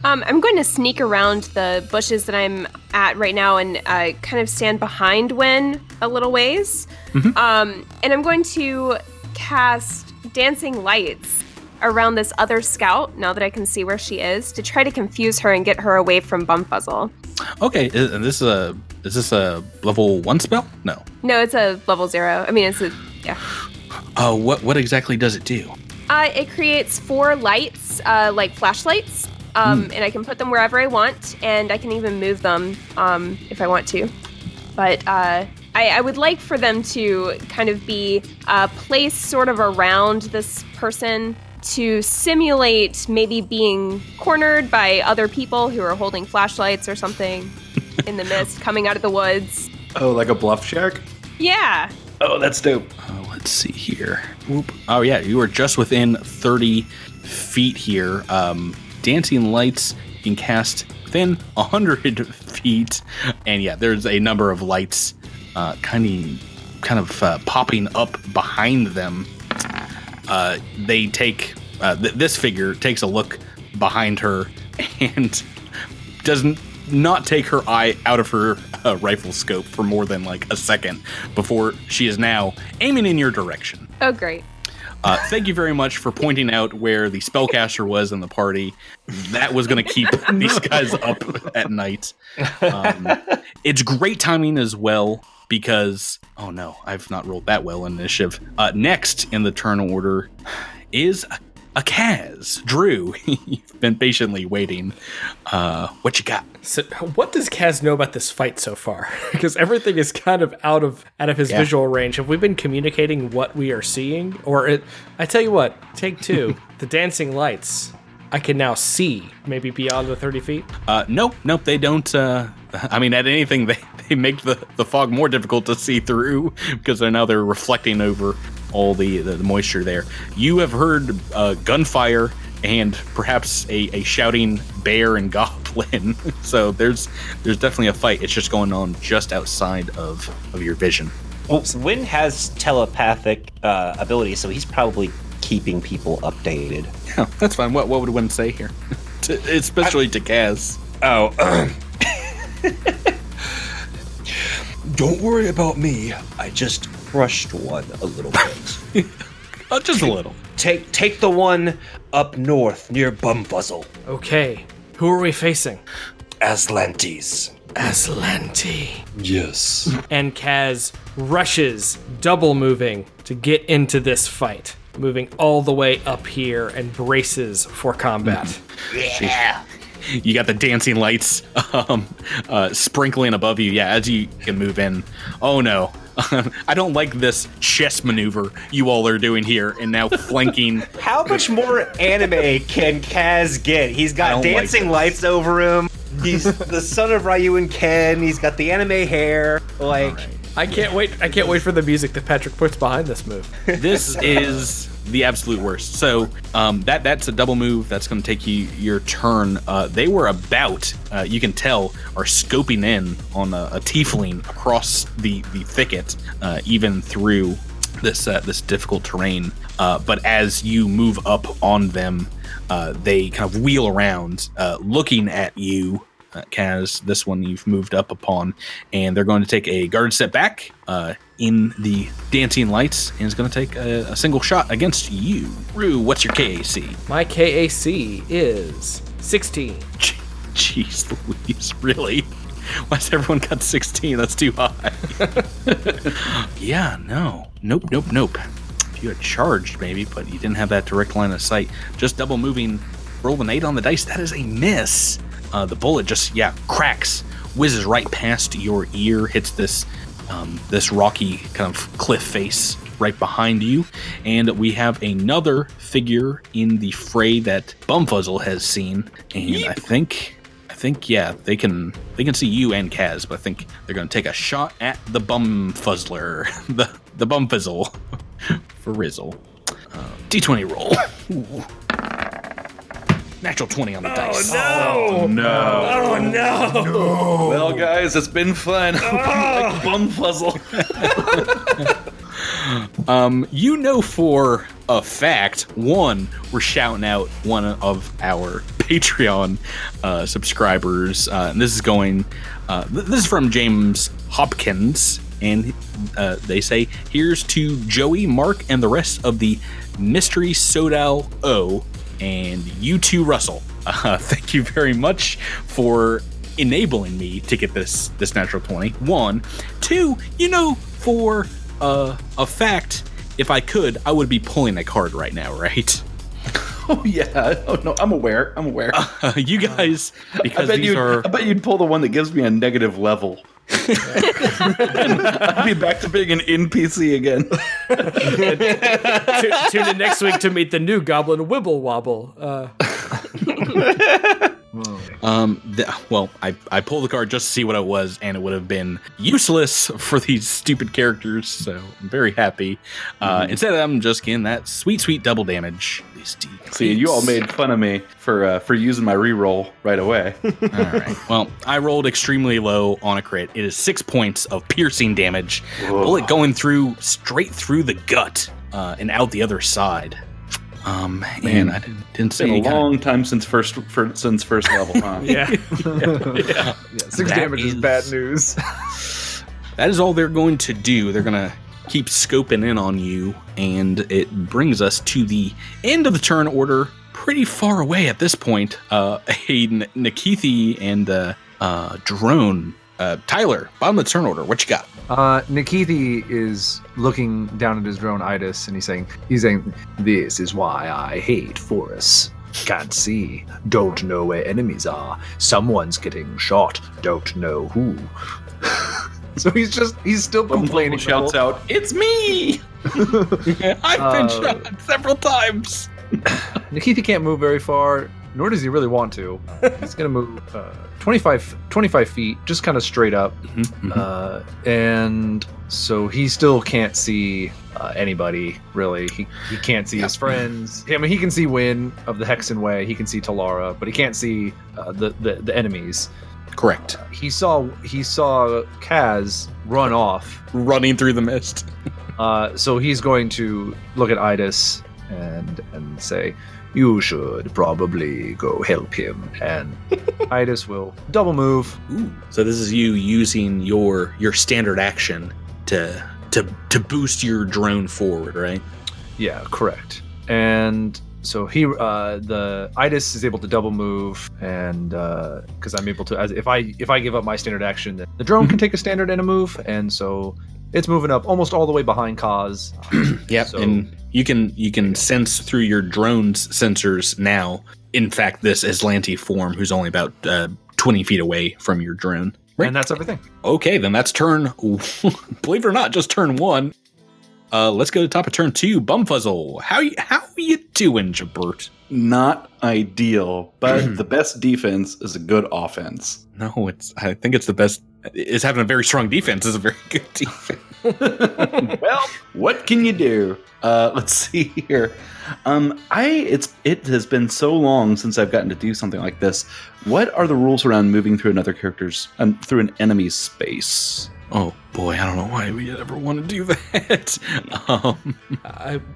I'm going to sneak around the bushes that I'm at right now and kind of stand behind Wynn a little ways. Mm-hmm. And I'm going to cast Dancing Lights around this other scout, now that I can see where she is, to try to confuse her and get her away from Bumfuzzle. Okay, and is this a level 1 spell? No. No, it's a level 0. I mean, yeah. What exactly does it do? It creates 4 lights, like flashlights. and I can put them wherever I want, and I can even move them if I want to. But I would like for them to kind of be placed sort of around this person to simulate maybe being cornered by other people who are holding flashlights or something in the mist coming out of the woods. Oh, like a bluff check? Yeah. Oh, that's dope. Let's see here. Oop. Oh, yeah, you are just within 30 feet here. Dancing lights you can cast within 100 feet. And, yeah, there's a number of lights kind of popping up behind them. This figure takes a look behind her and doesn't not take her eye out of her rifle scope for more than like a second before she is now aiming in your direction. Oh, great. Thank you very much for pointing out where the spellcaster was in the party. That was going to keep these guys up at night. It's great timing as well because, oh no, I've not rolled that well in initiative. Next in the turn order is a Kaz. Drew, you've been patiently waiting. What you got? So, what does Kaz know about this fight so far? Because everything is kind of out of his visual range. Have we been communicating what we are seeing? I tell you what, take two. The dancing lights. I can now see maybe beyond the 30 feet. Nope, they don't. At anything, they make the fog more difficult to see through because they're reflecting over all the moisture there. You have heard gunfire and perhaps a shouting bear and goblin. So there's definitely a fight. It's just going on just outside of your vision. Well, Wynn has telepathic abilities, so he's probably keeping people updated. Yeah, that's fine. What would Wynn say here? Especially to Kaz. Oh. Don't worry about me. I just crushed one a little bit. Just a little. Take the one up north near Bumfuzzle. Okay. Who are we facing? Aslanti. Yes. And Kaz rushes, double moving, to get into this fight. Moving all the way up here and braces for combat. Yeah. You got the dancing lights sprinkling above you. Yeah, as you can move in. Oh, no. I don't like this chess maneuver you all are doing here and now flanking. How much more anime can Kaz get? He's got dancing lights over him. He's the son of Ryu and Ken. He's got the anime hair. Like, right. I can't wait for the music that Patrick puts behind this move. This is the absolute worst. So that's a double move. That's going to take you your turn. They were about, you can tell, are scoping in on a tiefling across the thicket, even through this difficult terrain. But as you move up on them, they kind of wheel around, looking at you, Kaz. This one you've moved up upon, and they're going to take a guard step back in the dancing lights, and it's going to take a single shot against you. Rue, what's your KAC? My KAC is 16. Jeez Louise, really? Why's everyone got 16? That's too high. Yeah, no. Nope. You had charged, maybe, but you didn't have that direct line of sight. Just double moving, roll an 8 on the dice. That is a miss. The bullet just, cracks, whizzes right past your ear, hits this rocky kind of cliff face right behind you. And we have another figure in the fray that Bumfuzzle has seen. And Yeep. I think they can see you and Kaz, but I think they're going to take a shot at the Bumfuzzler, the Bumfuzzle for Rizzle. D20 roll. Ooh. Natural 20 on the dice. Oh, no. Well, guys, it's been fun. Like Bumfuzzle. For a fact, we're shouting out one of our Patreon subscribers. And this is going... this is from James Hopkins. And they say, here's to Joey, Mark, and the rest of the Mystery Sodal O. And you too, Russell. Thank you very much for enabling me to get this natural 20. 1, 2, for a fact, if I could, I would be pulling a card right now, right? Oh yeah. Oh no, I'm aware. I'm aware. You guys, because these are. I bet you'd pull the one that gives me a negative level. I'd be back to being an NPC again. Tune in next week to meet the new goblin Wibble Wobble. I pulled the card just to see what it was, and it would have been useless for these stupid characters, so I'm very happy. Instead of them just getting that sweet, sweet double damage. See, you all made fun of me for using my reroll right away. All right. Well, I rolled extremely low on a crit. It is 6 points of piercing damage. Whoa. Bullet going straight through the gut and out the other side. Man, I didn't say it's been a long time since first level, huh? Yeah. Yeah. 6 damage is bad news. That is all they're going to do. They're going to keep scoping in on you, and it brings us to the end of the turn order. Pretty far away at this point. Nikithi and the drone. Tyler, bottom of the turn order, what you got? Nikithi is looking down at his drone, Idis, and he's saying, "This is why I hate forests. Can't see. Don't know where enemies are. Someone's getting shot. Don't know who." So he's still complaining. Shouts out, "It's me! I've been shot several times." Nikithi can't move very far. Nor does he really want to. He's going to move 25 feet, just kind of straight up. Mm-hmm. And so he still can't see anybody, really. He can't see his friends. I mean, he can see Wynn of the Hexen Way. He can see Talara, but he can't see the enemies. Correct. He saw Kaz run off. Running through the mist. So he's going to look at Idis and say, "You should probably go help him." And Idis will double move. Ooh. So this is you using your standard action to boost your drone forward, right? Yeah, correct. And so the Idis is able to double move, and because I'm able to, if I give up my standard action, then the drone can take a standard and a move, and so it's moving up almost all the way behind Kaz. Yep, so, and you can sense through your drone's sensors now. In fact, this Aslanti form, who's only about 20 feet away from your drone. Right? And that's everything. Okay, then that's turn, believe it or not, just turn one. Let's go to the top of turn two. Bumfuzzle, how you doing, Jabert? Not ideal, but the best defense is a good offense. No, I think it's the best. Is having a very strong defense is a very good defense. Well, what can you do? Let's see here. It has been so long since I've gotten to do something like this. What are the rules around moving through another character's through an enemy's space? Oh boy, I don't know why we ever want to do that.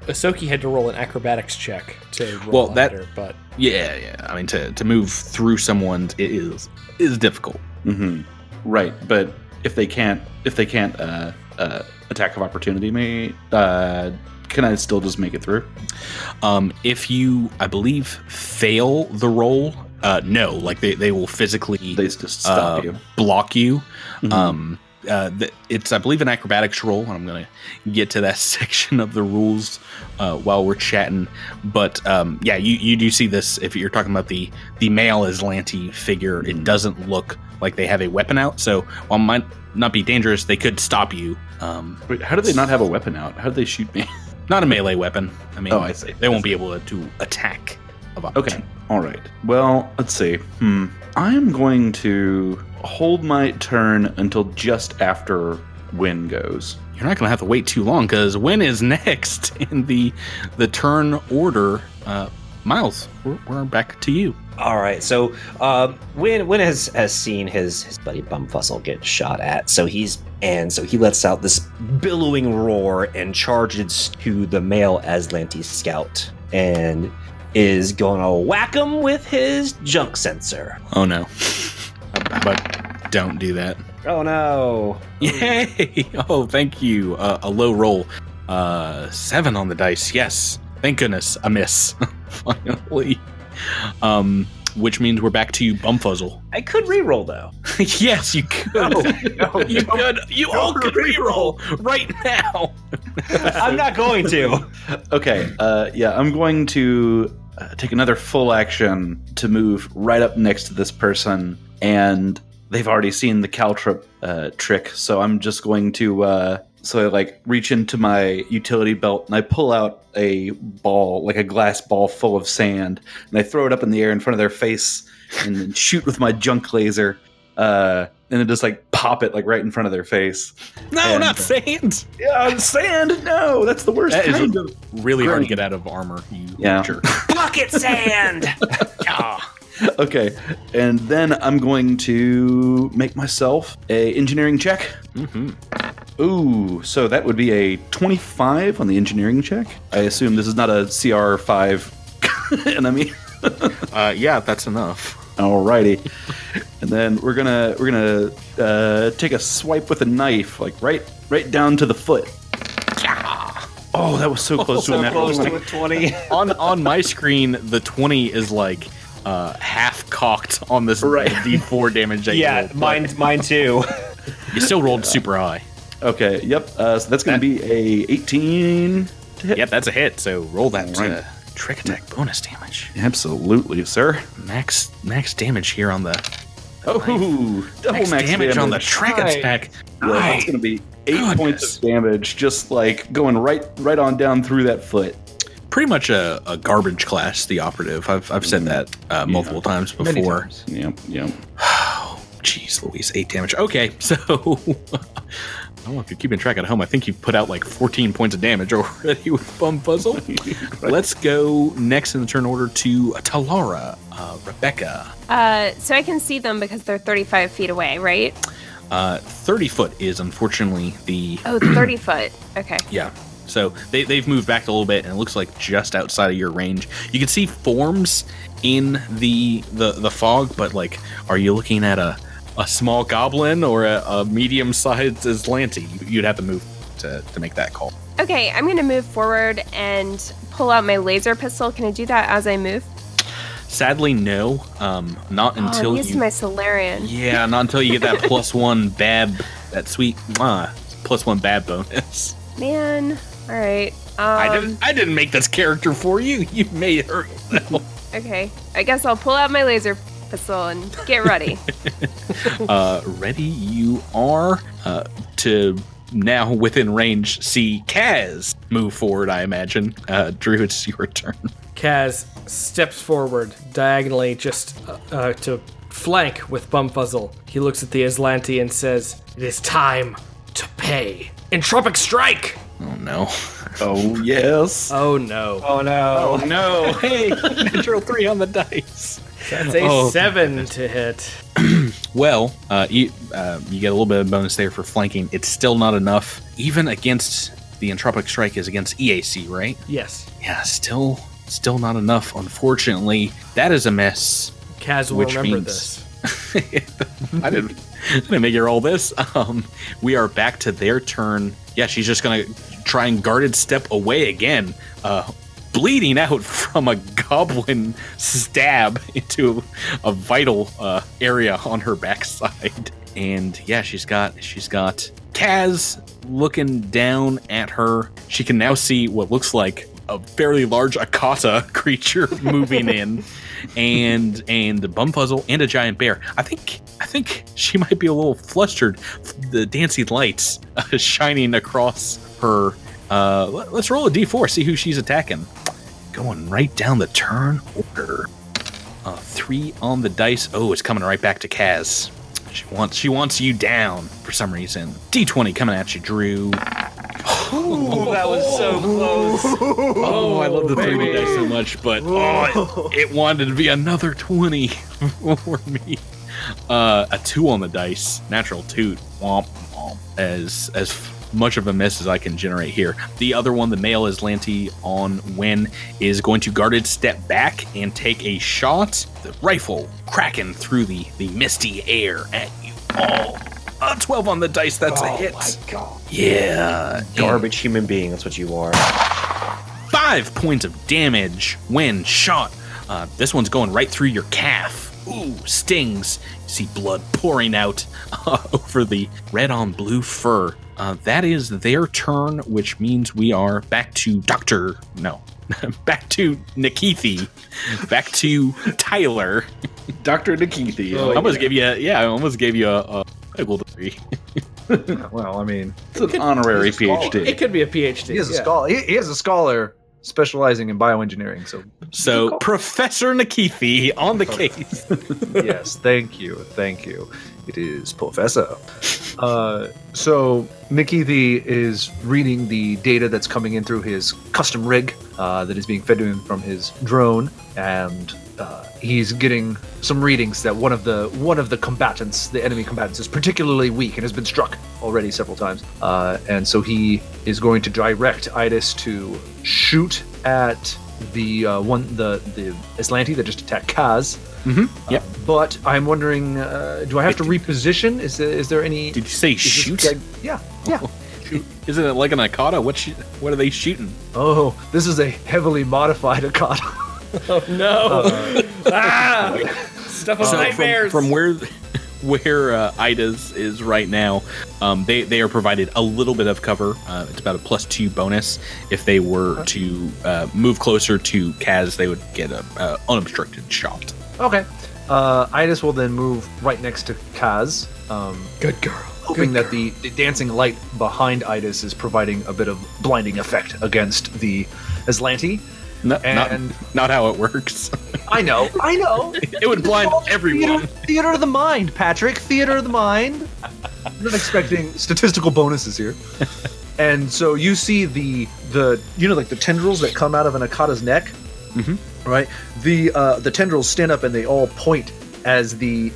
Ahsoki had to roll an acrobatics check to roll better, but yeah. I mean, to move through someone's is difficult. Mm-hmm. Right, but if they can't attack of opportunity, can I still just make it through? If you, I believe, fail the roll, no, like they will physically they just stop you, block you. Mm-hmm. It's, I believe, an acrobatics roll, and I'm going to get to that section of the rules while we're chatting. But you do see this if you're talking about the male Aslanti figure. It doesn't look like they have a weapon out, so while it might not be dangerous, they could stop you. Wait, how do they not have a weapon out? How do they shoot me? Not a melee weapon. I mean, I see. They won't be able to attack. Okay. All right. Well, let's see. I'm going to hold my turn until just after Wynn goes. You're not going to have to wait too long because Wynn is next in the turn order. Miles, we're back to you. All right. So Wynn has seen his buddy Bumfuzzle get shot at. So he lets out this billowing roar and charges to the male Aslanti scout and is gonna whack him with his junk sensor. Oh no. But don't do that. Oh no. Yay! Oh, thank you. A low roll. 7 on the dice. Yes. Thank goodness. A miss. Finally. Which means we're back to Bumfuzzle. I could re-roll, though. Yes, you could. No, you could. You all could re-roll right now. I'm not going to. Okay. I'm going to take another full action to move right up next to this person, and they've already seen the caltrip trick, so I'm just going to so I reach into my utility belt and I pull out a ball, like a glass ball full of sand, and I throw it up in the air in front of their face and then shoot with my junk laser. And then just pop it right in front of their face. No, and, not sand. Yeah, sand. No, that's the worst. That kind is of really hard to get out of armor. Yeah, jerk. Bucket sand. Oh. Okay, and then I'm going to make myself a engineering check. Mm-hmm. Ooh, so that would be a 25 on the engineering check. I assume this is not a CR5 enemy. Yeah, that's enough. Alrighty, and then we're gonna take a swipe with a knife, right down to the foot. Oh, that was so close to a natural 20. On my screen, the 20 is half cocked on this D4 damage. Yeah, mine too. You still rolled super high. Okay, yep. So that's gonna be a 18 to hit. Yep, that's a hit. So roll that. Right. Trick attack bonus damage. Absolutely, sir. Max damage here on the. Double max damage on the trick attack. Well, that's going to be 8 points of damage, just going right on down through that foot. Pretty much a garbage class, the operative. I've said that multiple times before. Yep. Oh, jeez, Louise, 8 damage. Okay, so. I don't know if you're keeping track at home. I think you've put out 14 points of damage already with Bumfuzzle. Right. Let's go next in the turn order to Talara, Rebecca. So I can see them because they're 35 feet away, right? 30 foot is unfortunately the... Oh, 30 foot. Okay. Yeah. So they've moved back a little bit, and it looks like just outside of your range. You can see forms in the fog, but are you looking at a small goblin or a medium-sized Aslanti? You'd have to move to make that call. Okay, I'm going to move forward and pull out my laser pistol. Can I do that as I move? Sadly, no. Not until you... my Solarian. Yeah, not until you get that +1 BAB, that sweet +1 BAB bonus. Man, all right. I didn't make this character for you. You made her. Okay, I guess I'll pull out my laser pistol and get ready. Ready you are to now within range see Kaz move forward, I imagine. Drew, it's your turn. Kaz steps forward diagonally just to flank with Bumfuzzle. He looks at the Aslanti and says, "It is time to pay. Entropic Strike!" Oh no. Oh yes. Oh no. Oh no. Oh no. Hey, natural 3 on the dice. That's a 7 to hit. Well, you get a little bit of bonus there for flanking. It's still not enough. Even against the Entropic Strike is against EAC, right? Yes. Yeah, still not enough, unfortunately. That is a miss. Kaz will remember this. I didn't make it all this. We are back to their turn. Yeah, she's just going to try and guarded step away again. Bleeding out from a goblin stab into a vital area on her backside, and yeah, she's got Kaz looking down at her. She can now see what looks like a fairly large Akata creature moving in, and Bumfuzzle and a giant bear. I think she might be a little flustered. The dancing lights shining across her. Let's roll a d4, see who she's attacking. Going right down the turn order. 3 on the dice. Oh, it's coming right back to Kaz. She wants you down for some reason. D20 coming at you, Drew. Ooh, that was so close. Oh, I love the 3D dice so much, but it wanted to be another 20 for me. A 2 on the dice. Natural 2. Womp, womp. As much of a miss as I can generate here. The other one, the male Aslanti on Wynn, is going to guarded step back and take a shot. The rifle cracking through the misty air at you all. A 12 on the dice, that's a hit. Oh my god. Yeah. Garbage human being, that's what you are. 5 points of damage when shot. This one's going right through your calf. Ooh, stings. You see blood pouring out over the red on blue fur. That is their turn, which means we are back to back to Nikithi. Back to Tyler. Dr. Nikithi. Oh, I almost gave you I almost gave you a Bible degree. Well, I mean, it's an honorary PhD. It could be a PhD. He is a scholar. He is a scholar specializing in bioengineering. So Professor Nikithi on the case. Yes, thank you. It is Professor. So Nikithi is reading the data that's coming in through his custom rig that is being fed to him from his drone, and he's getting some readings that one of the combatants, the enemy combatants, is particularly weak and has been struck already several times. And so he is going to direct Idis to shoot at the Aslanti that just attacked Kaz. Mm-hmm. Yep. But I'm wondering, do I have to reposition? Is there any? Did you say shoot? Yeah. Shoot. Isn't it like an Akata? What are they shooting? Oh, this is a heavily modified Akata. Oh no! Stuff of nightmares. From where Ida's is right now, they are provided a little bit of cover. It's about a +2 bonus. If they were to move closer to Kaz, they would get a unobstructed shot. Okay. Idis will then move right next to Kaz. Good girl. Hoping that the dancing light behind Idis is providing a bit of blinding effect against the Aslanti. No, and not how it works. I know. It would blind everyone. Theater of the mind, Patrick. Theater of the mind. I'm not expecting statistical bonuses here. And so you see the tendrils that come out of an Akata's neck. Mm-hmm. Right. The tendrils stand up and they all point at the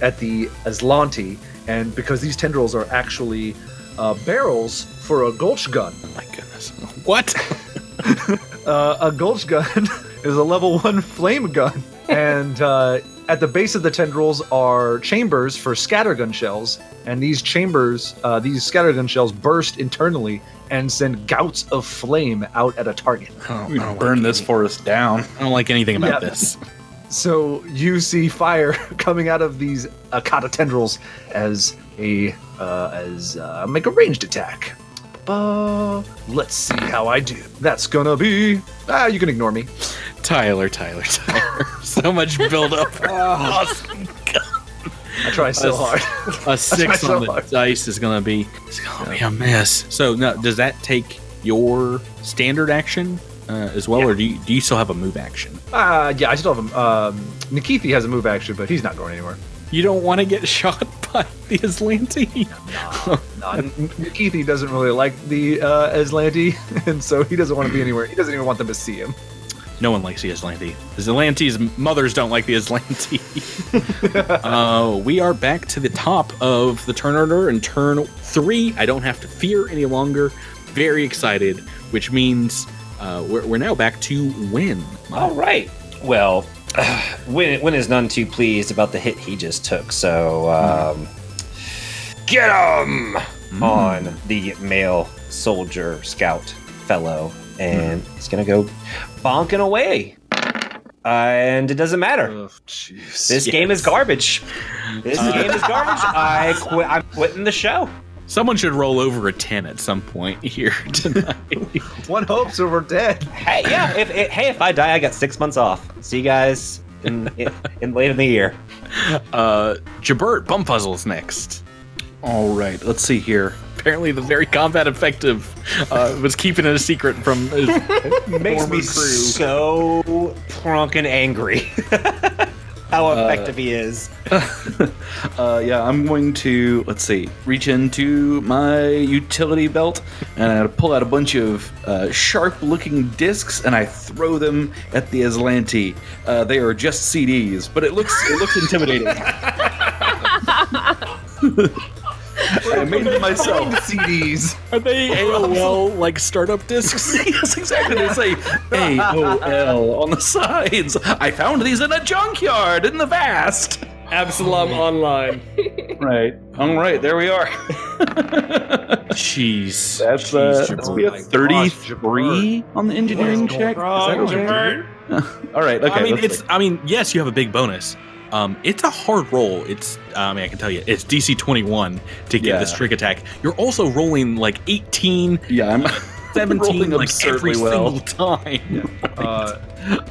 Aslanti, and because these tendrils are actually barrels for a gulch gun. Oh my goodness. What? A gulch gun is a level 1 flame gun, and at the base of the tendrils are chambers for scattergun shells, and these scattergun shells burst internally and send gouts of flame out at a target. We don't burn this forest down. I don't like anything about this. So you see fire coming out of these Akata tendrils as make a ranged attack. Let's see how I do. That's gonna be... you can ignore me. Tyler. So much build-up. Awesome. I try so hard. A 6 on the dice is gonna be... It's gonna be a mess. So, now, does that take your standard action as well, or do you still have a move action? Yeah, I still have a... Nikithi has a move action, but he's not going anywhere. You don't want to get shot by the Aslanti. Keithy doesn't really like the Aslanti, and so he doesn't want to be anywhere. He doesn't even want them to see him. No one likes the Aslanti. The Aslanti's mothers don't like the Aslanti. We are back to the top of the turn order in turn 3. I don't have to fear any longer. Very excited, which means we're now back to Wynn. All right. Well... Wynn is none too pleased about the hit he just took, so get him on the male soldier scout fellow, and he's gonna go bonking away, and it doesn't matter. Oh, this game is garbage. This game is garbage. I'm quitting the show. Someone should roll over a 10 at some point here tonight. One hopes or we're dead. Hey, yeah. If I die, I got 6 months off. See you guys in late in the year. Jabert Bumfuzzle's next. All right, let's see here. Apparently, the very combat effective was keeping it a secret from his makes me crew. So prunk and angry. How effective he is. I'm going to, reach into my utility belt, and I pull out a bunch of sharp-looking discs, and I throw them at the Aslanti. They are just CDs, but it looks intimidating. I made them myself. CDs. Are they AOL, like, startup discs? Yes, exactly. They say AOL on the sides. I found these in a junkyard in the vast. Absalom Online. Right. All right, there we are. Jeez. That's we have 33 on the engineering check. Is that all right? All right, okay. I mean, yes, you have a big bonus. It's a hard roll. It's I can tell you, it's DC 21 to get this trick attack. You're also rolling like 18. Yeah, I'm 17 like every single time. Yeah.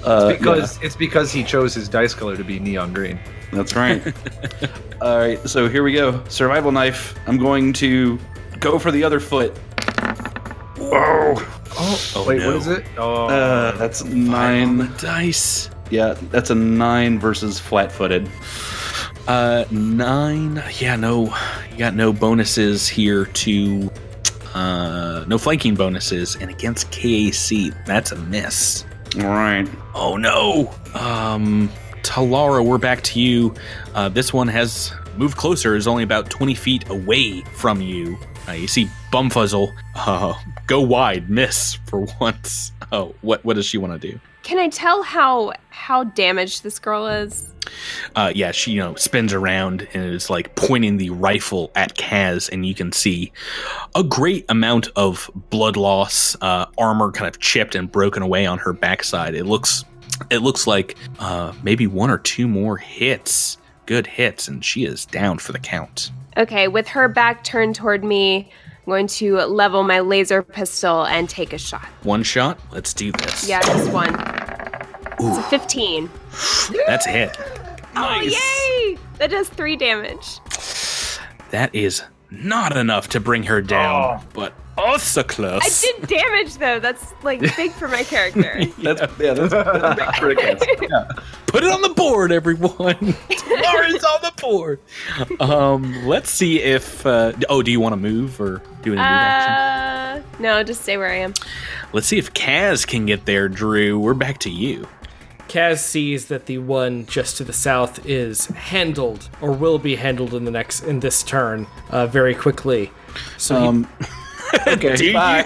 Right. It's because he chose his dice color to be neon green. That's right. All right, so here we go. Survival knife. I'm going to go for the other foot. Whoa. Oh wait, no. What is it? Oh, that's 9 on the dice. Yeah, that's a 9 versus flat-footed. 9. Yeah, no, you got no bonuses here to, no flanking bonuses, and against KAC, that's a miss. All right. Oh no. Talara, we're back to you. This one has moved closer. Is only about 20 feet away from you. You see Bumfuzzle go wide, miss for once. Oh, what does she want to do? Can I tell how damaged this girl is? Yeah, she spins around and is like pointing the rifle at Kaz, and you can see a great amount of blood loss, armor kind of chipped and broken away on her backside. It looks like maybe one or two more hits, good hits, and she is down for the count. Okay, with her back turned toward me, I'm going to level my laser pistol and take a shot. One shot? Let's do this. Yeah, just one. Ooh. It's a 15. That's a hit. Nice. Oh, yay! That does 3 damage. That is not enough to bring her down, but also close. I did damage, though. That's, like, big for my character. That's pretty good. Yeah. Put it on the board, everyone. Tomorrow's on the board. Let's see if... do you want to move or do any move action? No, just stay where I am. Let's see if Kaz can get there, Drew. We're back to you. Kaz sees that the one just to the south is handled, or will be handled in this turn very quickly. So okay, do bye.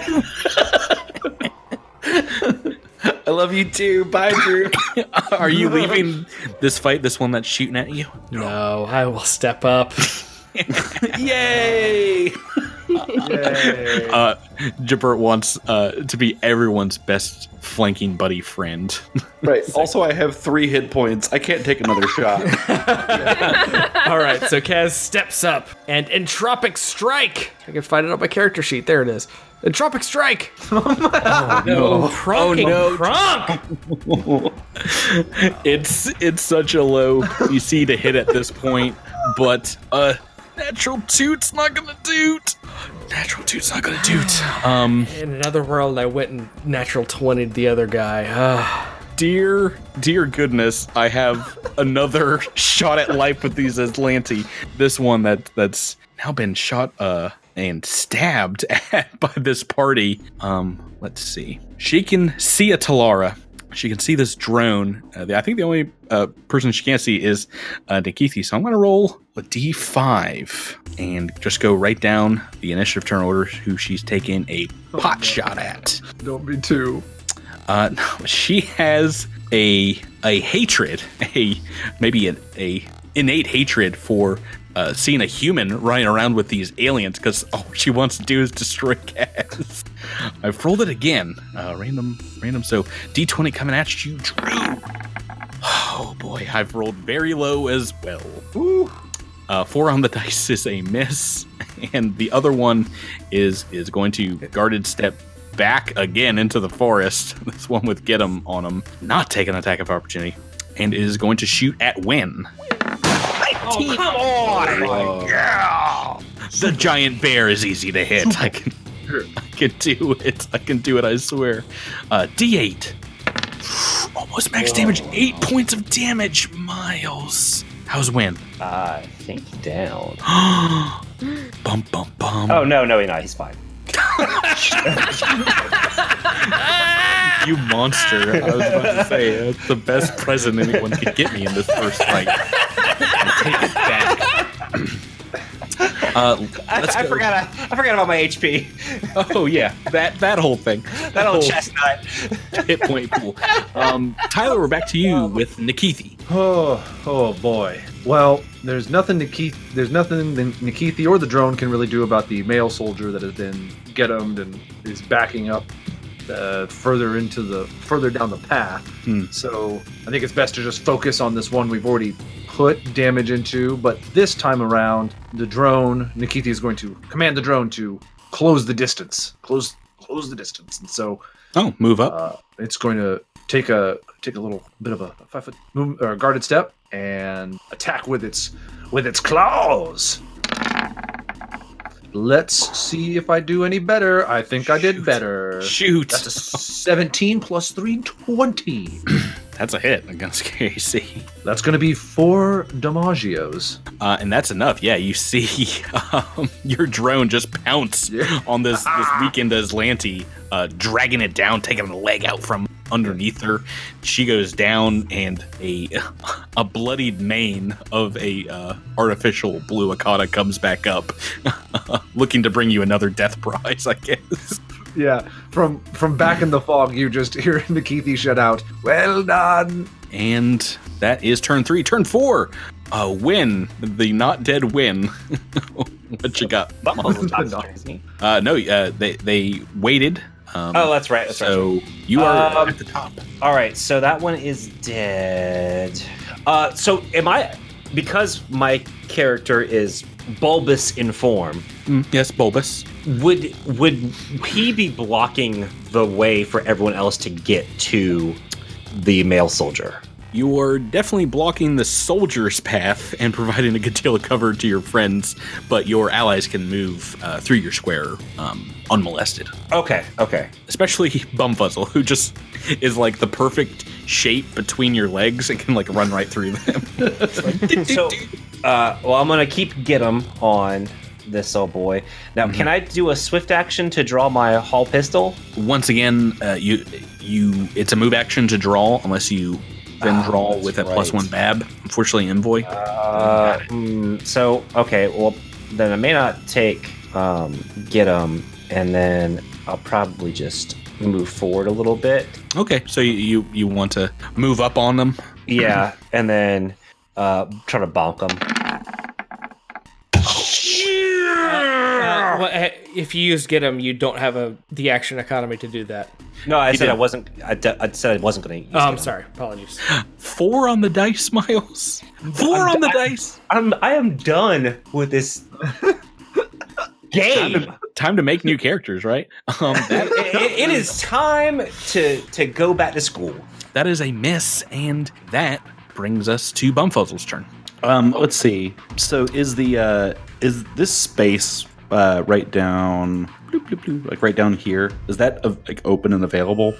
I love you too. Bye, Drew. Are you leaving this fight, this one that's shooting at you? No, I will step up. Yay! Jibbert wants to be everyone's best flanking buddy friend. Right. Also, I have 3 hit points. I can't take another shot. All right. So Kaz steps up and Entropic Strike. I can find it on my character sheet. There it is. Entropic Strike. Oh no! Crunk. It's such a low DC to hit at this point, but natural toot's not gonna doot. In another world, I went and natural 20'd the other guy. Dear goodness, I have another shot at life with these Aslanti. This one that's now been shot and stabbed at by this party. Let's see. She can see a Talara. She can see this drone. I think the only person she can't see is Nikithi. So I'm going to roll a D5 and just go right down the initiative turn order who she's taking a shot at. Don't be too. No, she has a hatred, maybe an innate hatred for seeing a human running around with these aliens because all she wants to do is destroy Kaz. I've rolled it again. Random. So D20 coming at you, Drew. Oh boy, I've rolled very low as well. Woo. 4 on the dice is a miss, and the other one is going to guarded step back again into the forest. This one with get 'em on 'em, not take an attack of opportunity, and is going to shoot at Wynn. Oh, come on! Oh. Yeah! The giant bear is easy to hit. I can do it. I swear. D8. Almost max damage. 8 points of damage, Miles. How's Wynn? I think down. Bum. Oh, no, he's fine. You monster. I was about to say, that's the best present anyone could get me in this first fight. I take it back. I forgot about my HP. Oh yeah, that whole thing. That old chestnut hit point pool. Tyler, we're back to you with Nikithi. Oh boy. Well, there's nothing Nikithi or the drone can really do about the male soldier that has been get-ummed and is backing up further down the path. So I think it's best to just focus on this one we've already put damage into, but this time around, the drone, Nikithi is going to command the drone to close the distance. Close the distance. And so move up. It's going to take a little bit of a 5-foot move, or guarded step and attack with its claws. Let's see if I do any better. I think I did better. Shoot. That's a 17 plus 3, 20. That's a hit against KC. That's going to be 4 damagios. And that's enough. Yeah, you see your drone just pounce on this weakened Aslanti, dragging it down, taking the leg out from underneath her. She goes down, and a bloodied mane of a artificial blue Akata comes back up, looking to bring you another death prize, I guess. Yeah, from back in the fog, you just hear Nikithi shout out, "Well done!" And that is turn 3. Turn 4, Wynn, the not dead Wynn. What you got? They waited. That's right. So you are at the top. All right, so that one is dead. So am I, because my character is bulbous in form. Yes, bulbous. Would he be blocking the way for everyone else to get to the male soldier? You are definitely blocking the soldier's path and providing a good deal of cover to your friends, but your allies can move through your square unmolested. Okay. Especially Bumfuzzle, who just is like the perfect shape between your legs and can like run right through them. So I'm going to keep get him on this old boy. Now, can I do a swift action to draw my haul pistol? Once again, it's a move action to draw unless you then draw with a +1 BAB. Unfortunately, Envoy. Then I may not take get him, and then I'll probably just move forward a little bit. Okay, so you want to move up on them? Yeah, and then try to bonk them. If you use get him, you don't have the action economy to do that. No, I said I wasn't going to use it. Oh, I'm sorry. Apologies. 4 on the dice, Miles. 4 on the dice. I am done with this game. Time to make new characters, right? It is time to go back to school. That is a miss, and that brings us to Bumfuzzle's turn. Let's see. So is this space right down, like right down here, is that like open and available?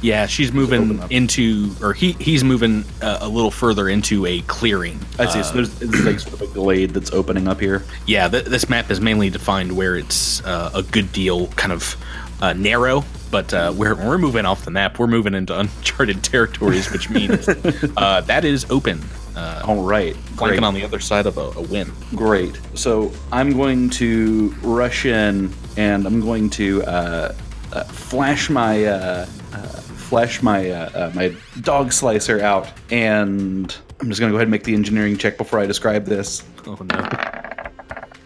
Yeah, she's moving into, or he's moving a little further into a clearing. I see. So there's like sort of a glade that's opening up here. Yeah, this map is mainly defined where it's a good deal kind of narrow, but we're moving off the map. We're moving into uncharted territories, which means that is open. All right. Flanking on the other side of a win. Great. So I'm going to rush in, and I'm going to flash my dog slicer out, and I'm just going to go ahead and make the engineering check before I describe this. Oh, no.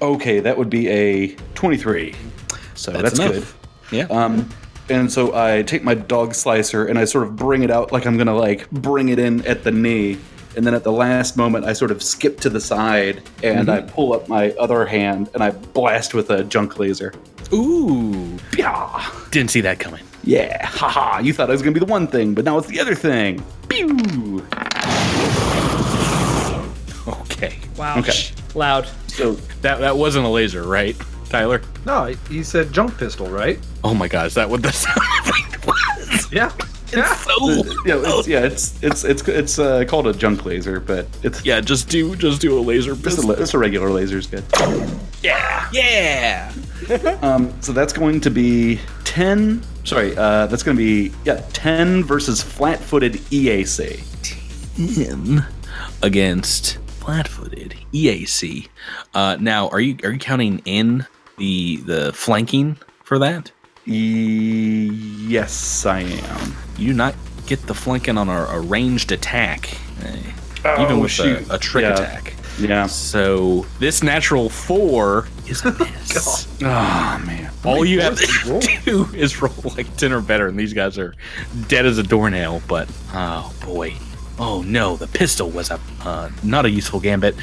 Okay, that would be a 23. So that's good. Yeah. And so I take my dog slicer, and I sort of bring it out like I'm going to like bring it in at the knee. And then at the last moment, I sort of skip to the side, and I pull up my other hand, and I blast with a junk laser. Ooh. Pew! Didn't see that coming. Yeah. Haha. You thought it was going to be the one thing, but now it's the other thing. Pew! Okay. Wow. Okay. Loud. So that wasn't a laser, right, Tyler? No, he said junk pistol, right? Oh my gosh, is that what the sound was? Yeah. It's it's called a junk laser, but it's just do a laser pistol. It's a regular laser is good. Yeah. So that's going to be 10. Sorry, that's going to be 10 versus flat-footed EAC. 10 against flat-footed EAC. Now, are you counting in the flanking for that? Yes, I am. You do not get the flanking on a ranged attack, even with a trick attack. Yeah. So this natural 4 is a miss. God. Oh man! All you have to do is roll like 10 or better, and these guys are dead as a doornail. But oh boy, Oh no, the pistol was not a useful gambit,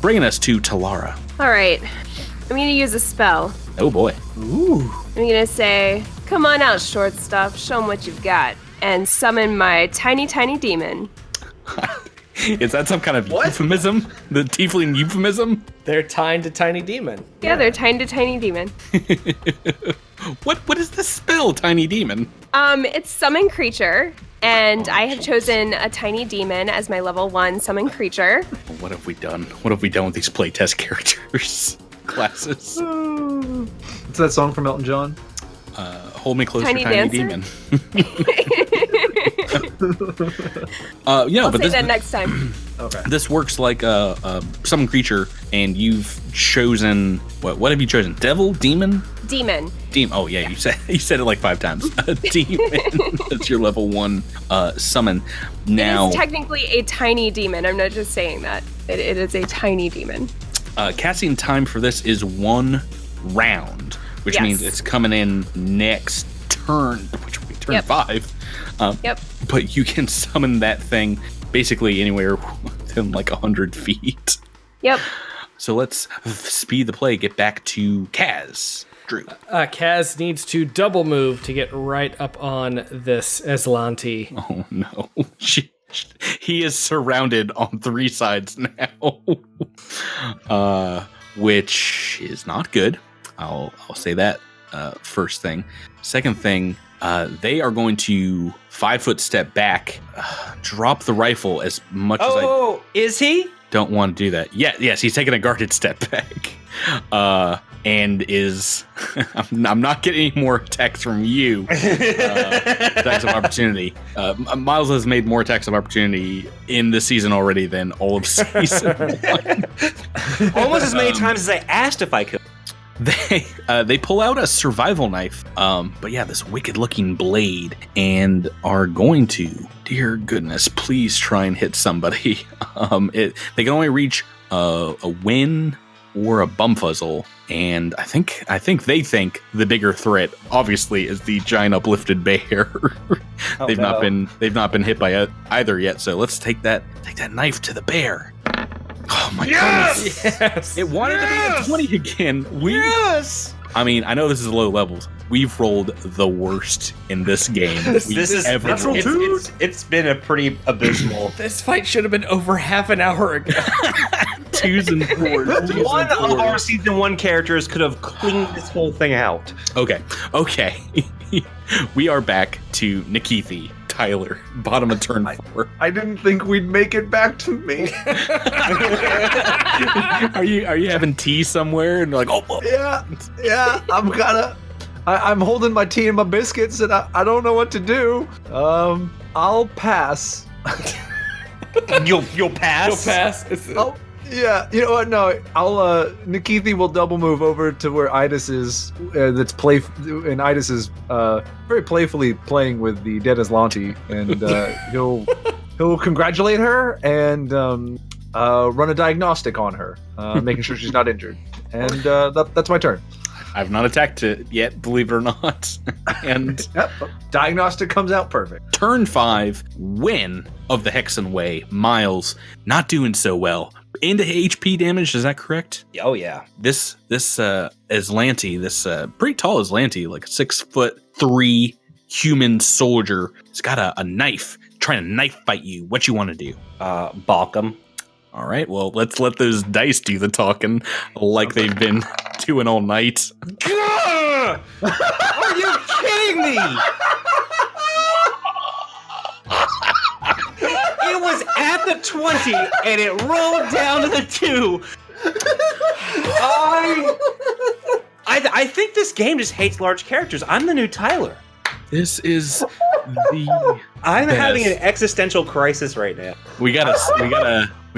bringing us to Talara. All right, I'm going to use a spell. Oh boy. Ooh. I'm going to say, come on out, short stuff, show them what you've got, and summon my tiny, tiny demon. Is that some kind of euphemism? The tiefling euphemism? They're tiny to tiny demon. Yeah, they're tiny to tiny demon. What is this spell, tiny demon? It's summon creature, and I have chosen a tiny demon as my level 1 summon creature. What have we done? What have we done with these playtest characters? Classes. What's that song from Elton John? Hold me closer, tiny demon. I'll say that next time. Okay. This works like summon creature, and you've chosen what have you chosen? Devil, demon. Oh yeah. You said it like 5 times. Demon. That's your level 1 summon. Now, it is technically a tiny demon. I'm not just saying that. It is a tiny demon. Casting time for this is 1 round, which means it's coming in next turn, which will be turn 5. But you can summon that thing basically anywhere within like 100 feet. Yep. So let's speed the play, get back to Kaz. Drew. Kaz needs to double move to get right up on this Aslanti. Oh no. He is surrounded on 3 sides now, which is not good. I'll say that first thing. Second thing, they are going to 5-foot step back, drop the rifle as much as I... Oh, is he? Don't want to do that. Yeah, yes, he's taking a guarded step back. And is... I'm not getting any more attacks from you. Attacks of opportunity. Miles has made more attacks of opportunity in this season already than all of season 1. Almost as many times as I asked if I could. They pull out a survival knife, this wicked-looking blade, and are going to, dear goodness, please try and hit somebody. They can only reach a Wynn or a Bumfuzzle, and I think they think the bigger threat, obviously, is the giant uplifted bear. They've not been hit by either yet, so let's take that knife to the bear. Oh my goodness. Yes! It wanted to be a 20 again. I mean, I know this is low levels. We've rolled the worst in this game. It's been a pretty abysmal. This fight should have been over half an hour ago. 2s and 4s. One of our season 1 characters could have cleaned this whole thing out. Okay. We are back to Nikithi. Tyler, bottom of turn 4. I didn't think we'd make it back to me. Are you having tea somewhere? And you're like, oh. Yeah. I'm holding my tea and my biscuits, and I don't know what to do. I'll pass. You'll pass. You'll pass. Yeah, you know what? No, I'll. Nikithi will double move over to where Idis is. And Idis is very playfully playing with the dead Aslanti, and he'll congratulate her and run a diagnostic on her, making sure she's not injured. And that's my turn. I've not attacked it yet, believe it or not. And diagnostic comes out perfect. Turn 5, win of the Hexen Way. Miles not doing so well. Into HP damage, is that correct? Oh yeah. This Aslanti, this pretty tall Aslanti, like a 6'3" human soldier. It's got a knife, trying to knife fight you. What you want to do? Balk him. All right, well, let's let those dice do the talking like they've been doing all night. Are you kidding me? It was at the 20, and it rolled down to the 2. I think this game just hates large characters. I'm the new Tyler. This is the. I'm best. Having an existential crisis right now. We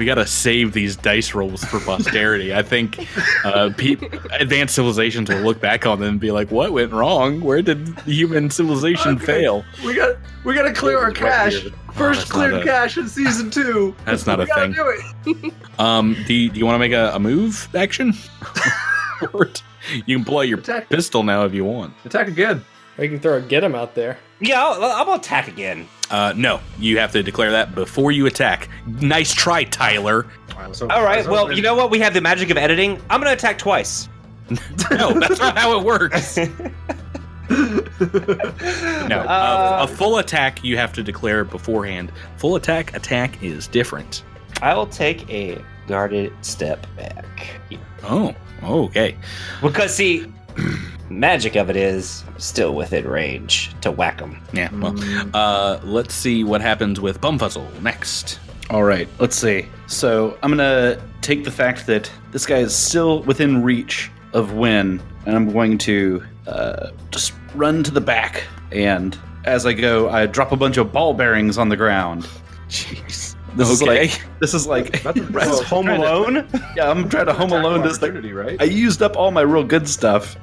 gotta save these dice rolls for posterity. I think advanced civilizations will look back on them and be like, "What went wrong? Where did human civilization fail?" We gotta clear our cache. First cleared cache in season 2. That's not a thing. Do it. Do you want to make a move action? You can blow your pistol now if you want. Attack again. I can throw a get him out there. Yeah, I'll attack again. No, you have to declare that before you attack. Nice try, Tyler. All right, well, you know what? We have the magic of editing. I'm going to attack twice. No, that's not how it works. No, a full attack you have to declare beforehand. Full attack is different. I'll take a guarded step back here. Oh, okay. Because, see... magic of it is still within range to whack them. Yeah, well, let's see what happens with Bumfuzzle next. All right, let's see. So I'm going to take the fact that this guy is still within reach of Wynn, and I'm going to just run to the back. And as I go, I drop a bunch of ball bearings on the ground. Jeez. This is like Home Alone? Yeah, I'm trying to Home Alone this thing. Right? I used up all my real good stuff.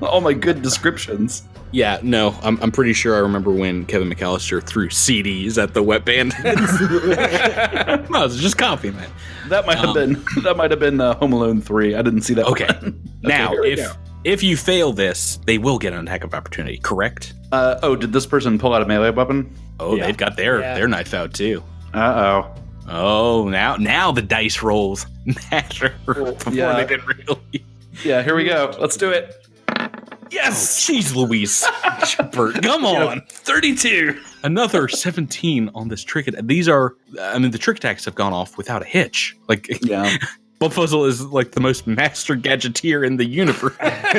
All my good descriptions. Yeah, no, I'm pretty sure I remember when Kevin McAllister threw CDs at the Wet Bandits. No, it's just copy, man. That might have been Home Alone 3. I didn't see that. Okay. Now, if you fail this, they will get an attack of opportunity, correct? Did this person pull out a melee weapon? Oh, yeah. They've got their knife out too. Uh-oh. Oh, now the dice rolls matter. Before they didn't really. Yeah, here we go. Let's do it. Yes! Oh, jeez, Louise. Come on. 32. Another 17 on this trick. These are, the trick attacks have gone off without a hitch. Like, yeah. Bumfuzzle is like the most master gadgeteer in the universe. I've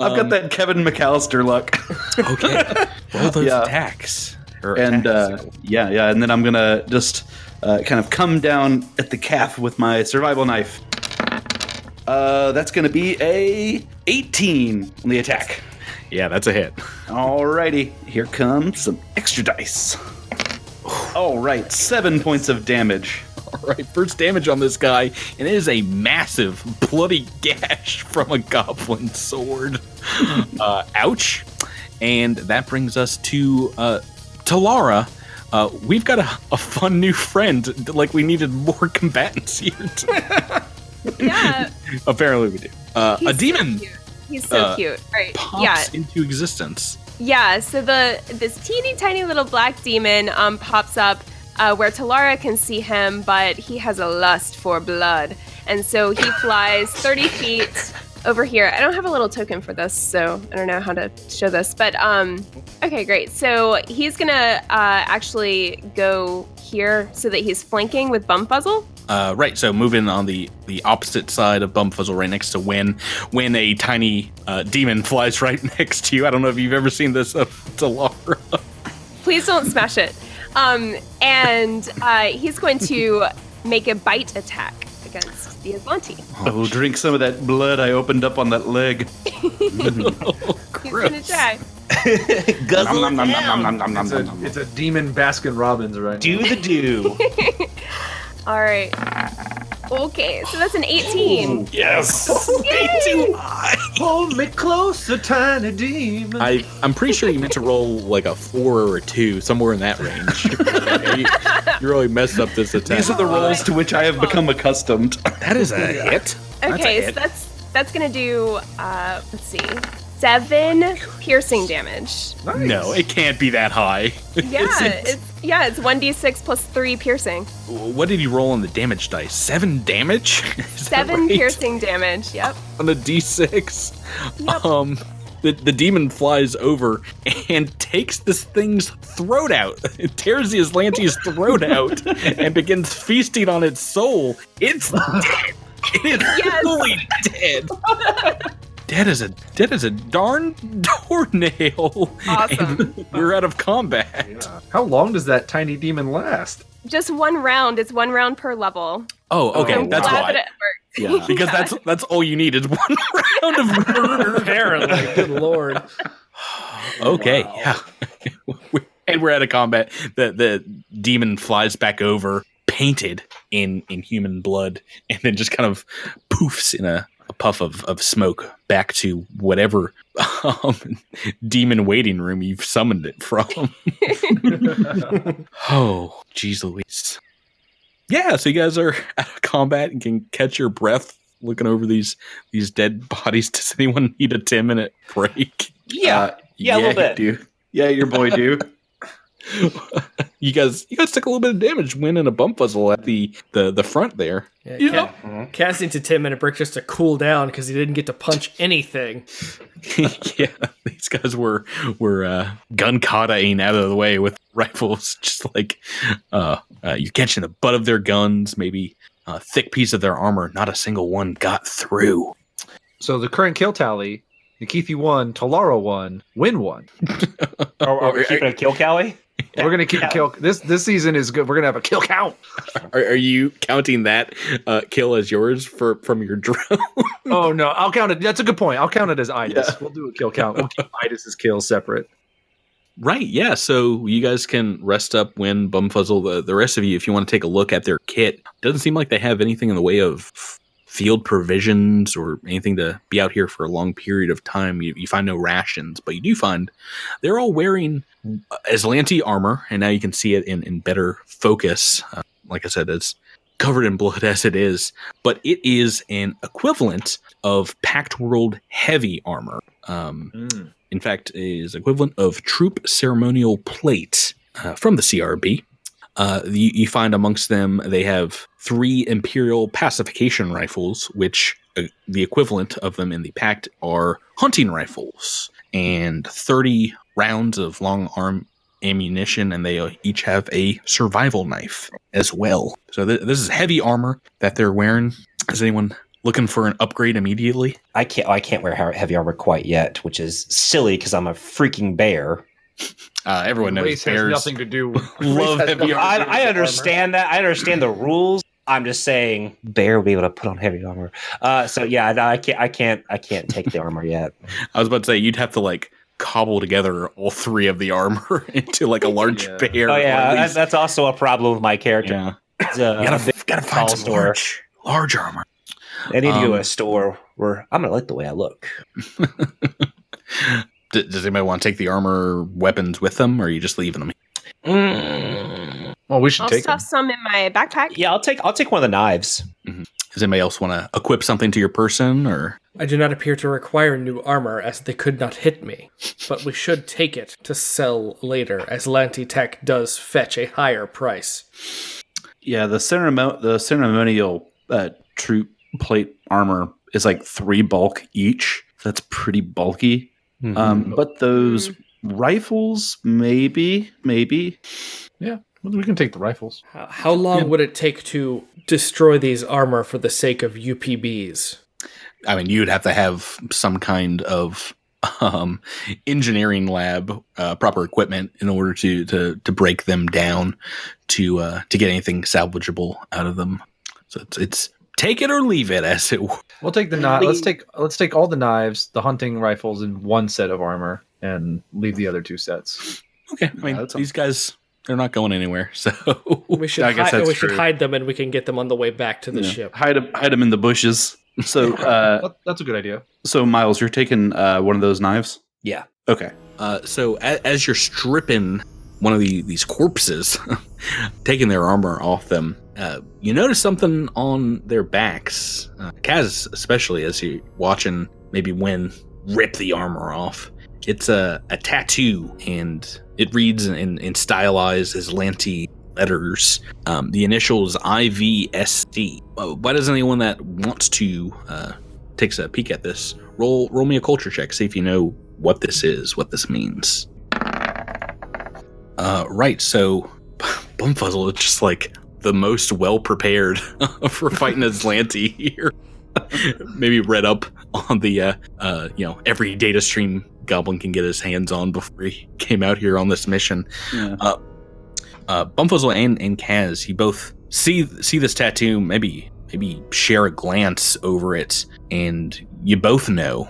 got that Kevin McAllister luck. Okay. Roll those attacks. And then I'm going to just kind of come down at the calf with my survival knife. That's going to be a 18 on the attack. Yeah, that's a hit. Alrighty, here comes some extra dice. All right, 7 points of damage. All right, first damage on this guy, and it is a massive bloody gash from a goblin sword. Ouch. And that brings us to Talara. We've got a fun new friend. Like, we needed more combatants here today. Yeah. Apparently we do. A demon. He's so cute. Right. Pops into existence. Yeah. So this teeny tiny little black demon pops up where Talara can see him, but he has a lust for blood, and so he flies 30 feet over here. I don't have a little token for this, so I don't know how to show this. But okay, great. So he's gonna actually go here so that he's flanking with Bumfuzzle. Right, so moving on the opposite side of Bumfuzzle, right next to Wynn. Wynn, a tiny demon flies right next to you. I don't know if you've ever seen this of Talara. Please don't smash it. And he's going to make a bite attack against the Aslanti. Oh, drink some of that blood I opened up on that leg. Oh, gross. He's gonna die. It's a demon Baskin Robbins, right? Do now. The do. All right. Okay, so that's an 18. Ooh, yes. 18. Hold me close, a tiny demon. I'm pretty sure you meant to roll like a 4 or a 2, somewhere in that range. You really messed up this attack. These are the rolls to which I have become accustomed. That is a hit. Okay, so that's going to do, let's see, 7 piercing damage. Nice. No, it can't be that high. Yeah, it's 1d6 plus 3 piercing. What did you roll on the damage dice? 7 damage? Seven piercing damage, yep. On the d6. Yep. The demon flies over and takes this thing's throat out. It tears the Aslanti's throat out and begins feasting on its soul. It's dead. It is fully dead. Dead as a darn doornail. Awesome. And we're out of combat. Yeah. How long does that tiny demon last? Just one round. It's one round per level. Oh, okay. Oh, that's why. That yeah. Because that's all you need is one round of murder. Apparently. Good lord. Okay. Wow. Yeah. And we're out of combat. The demon flies back over, painted in human blood, and then just kind of poofs in a puff of smoke back to whatever demon waiting room you've summoned it from. Oh, geez Louise. Yeah, so you guys are out of combat and can catch your breath looking over these dead bodies. Does anyone need a 10-minute break? Yeah. Yeah, a little bit. Dude. Yeah, your boy, dude. You guys took a little bit of damage winning a Bumfuzzle at the front there. Yeah, yeah. Kaz needs a 10-minute break just to cool down because he didn't get to punch anything. Yeah, these guys were gun kata-ing out of the way with rifles, just like you're catching the butt of their guns, maybe a thick piece of their armor. Not a single one got through. So the current kill tally: Nikithi won, Talara won, Wynn won. Are we keeping a kill tally? We're going to keep kill. This season is good. We're going to have a kill count. Are you counting that kill as yours from your drone? Oh, no. I'll count it. That's a good point. I'll count it as Idis. Yeah. We'll do a kill count. We'll keep Idis's kill separate. Right. Yeah. So you guys can rest up, Wynn, Bumfuzzle, the rest of you, if you want to take a look at their kit. Doesn't seem like they have anything in the way of field provisions or anything to be out here for a long period of time. You find no rations, but you do find they're all wearing Aslanti armor, and now you can see it in better focus. Like I said, it's covered in blood as it is, but it is an equivalent of Pact World heavy armor. In fact, it is equivalent of troop ceremonial plate from the CRB. You find amongst them, they have 3 Imperial pacification rifles, which the equivalent of them in the Pact are hunting rifles, and 30 rounds of long-arm ammunition, and they each have a survival knife as well. So this is heavy armor that they're wearing. Is anyone looking for an upgrade immediately? I can't wear heavy armor quite yet, which is silly because I'm a freaking bear. Everyone knows race bears has nothing to do with love heavy armor. I understand that. I understand the rules. I'm just saying, bear will be able to put on heavy armor. So yeah, no, I can't take the armor yet. I was about to say you'd have to like cobble together all 3 of the armor into like a large bear. Oh yeah, that's also a problem with my character. Yeah. You gotta find some large armor. I need to go to a store where I'm gonna like the way I look. Does anybody want to take the armor weapons with them, or are you just leaving them? Well, we should I'll take stuff them. Some in my backpack. Yeah, I'll take one of the knives. Mm-hmm. Does anybody else want to equip something to your person, or? I do not appear to require new armor, as they could not hit me. But we should take it to sell later, as Lantitech does fetch a higher price. Yeah, the ceremonial troop plate armor is like 3 bulk each. So that's pretty bulky. Mm-hmm. But those rifles, maybe. Yeah, we can take the rifles. How long would it take to destroy these armor for the sake of UPBs? I mean, you'd have to have some kind of engineering lab, proper equipment in order to break them down to get anything salvageable out of them. So it's take it or leave it, as it were. We'll take the knife. Let's take all the knives, the hunting rifles, and one set of armor, and leave the other 2 sets. Okay. I mean, these guys, they're not going anywhere, so we should hide them, and we can get them on the way back to the ship. Hide them in the bushes. So that's a good idea. So Miles, you're taking one of those knives. Yeah. Okay. So as you're stripping one of these corpses, taking their armor off them. You notice something on their backs, Kaz especially, as you're watching maybe Wynn rip the armor off. It's a tattoo, and it reads in stylized Aslanti letters. The initials IVSC. Why does anyone that wants to takes a peek at this roll me a culture check, see if you know what this is, what this means. Right, so Bumfuzzle is just like the most well-prepared for fighting Aslanti here. Maybe read up on the, every data stream Goblin can get his hands on before he came out here on this mission. Yeah. Bumfuzzle and Kaz, you both see this tattoo, maybe share a glance over it, and you both know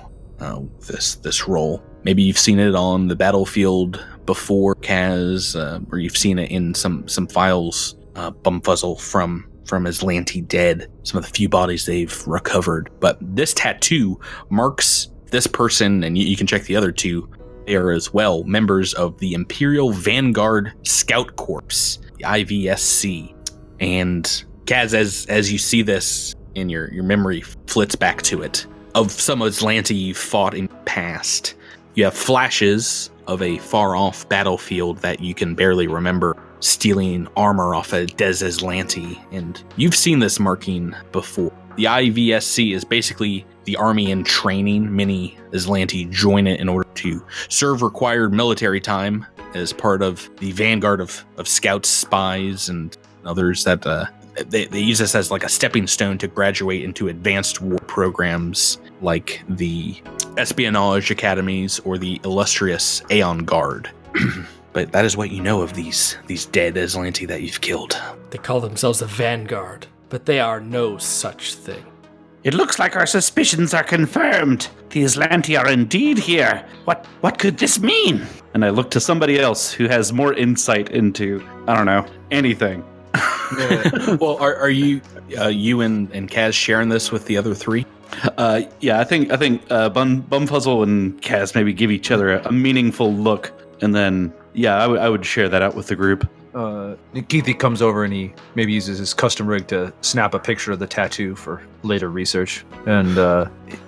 this role. Maybe you've seen it on the battlefield before, Kaz, or you've seen it in some files. Bumfuzzle from Aslanti dead, some of the few bodies they've recovered. But this tattoo marks this person, and you can check the other 2 there as well, members of the Imperial Vanguard Scout Corps, the IVSC. And Kaz, as you see this, and your memory flits back to it, of some Aslanti you fought in the past, You have flashes of a far-off battlefield that you can barely remember, stealing armor off a Des Aslanti, and you've seen this marking before. The IVSC is basically the army in training. Many Aslanti join it in order to serve required military time as part of the vanguard of scouts, spies, and others that they use this as like a stepping stone to graduate into advanced war programs like the espionage academies or the illustrious Aeon Guard. But that is what you know of these dead Aslanti that you've killed. They call themselves the Vanguard, but they are no such thing. It looks like our suspicions are confirmed. The Aslanti are indeed here. What could this mean? And I look to somebody else who has more insight into, I don't know, anything. Well, are you you and Kaz sharing this with the other three? Yeah, I think Bumfuzzle and Kaz maybe give each other a meaningful look, and then yeah, I would share that out with the group. Nikithi comes over and he maybe uses his custom rig to snap a picture of the tattoo for later research, and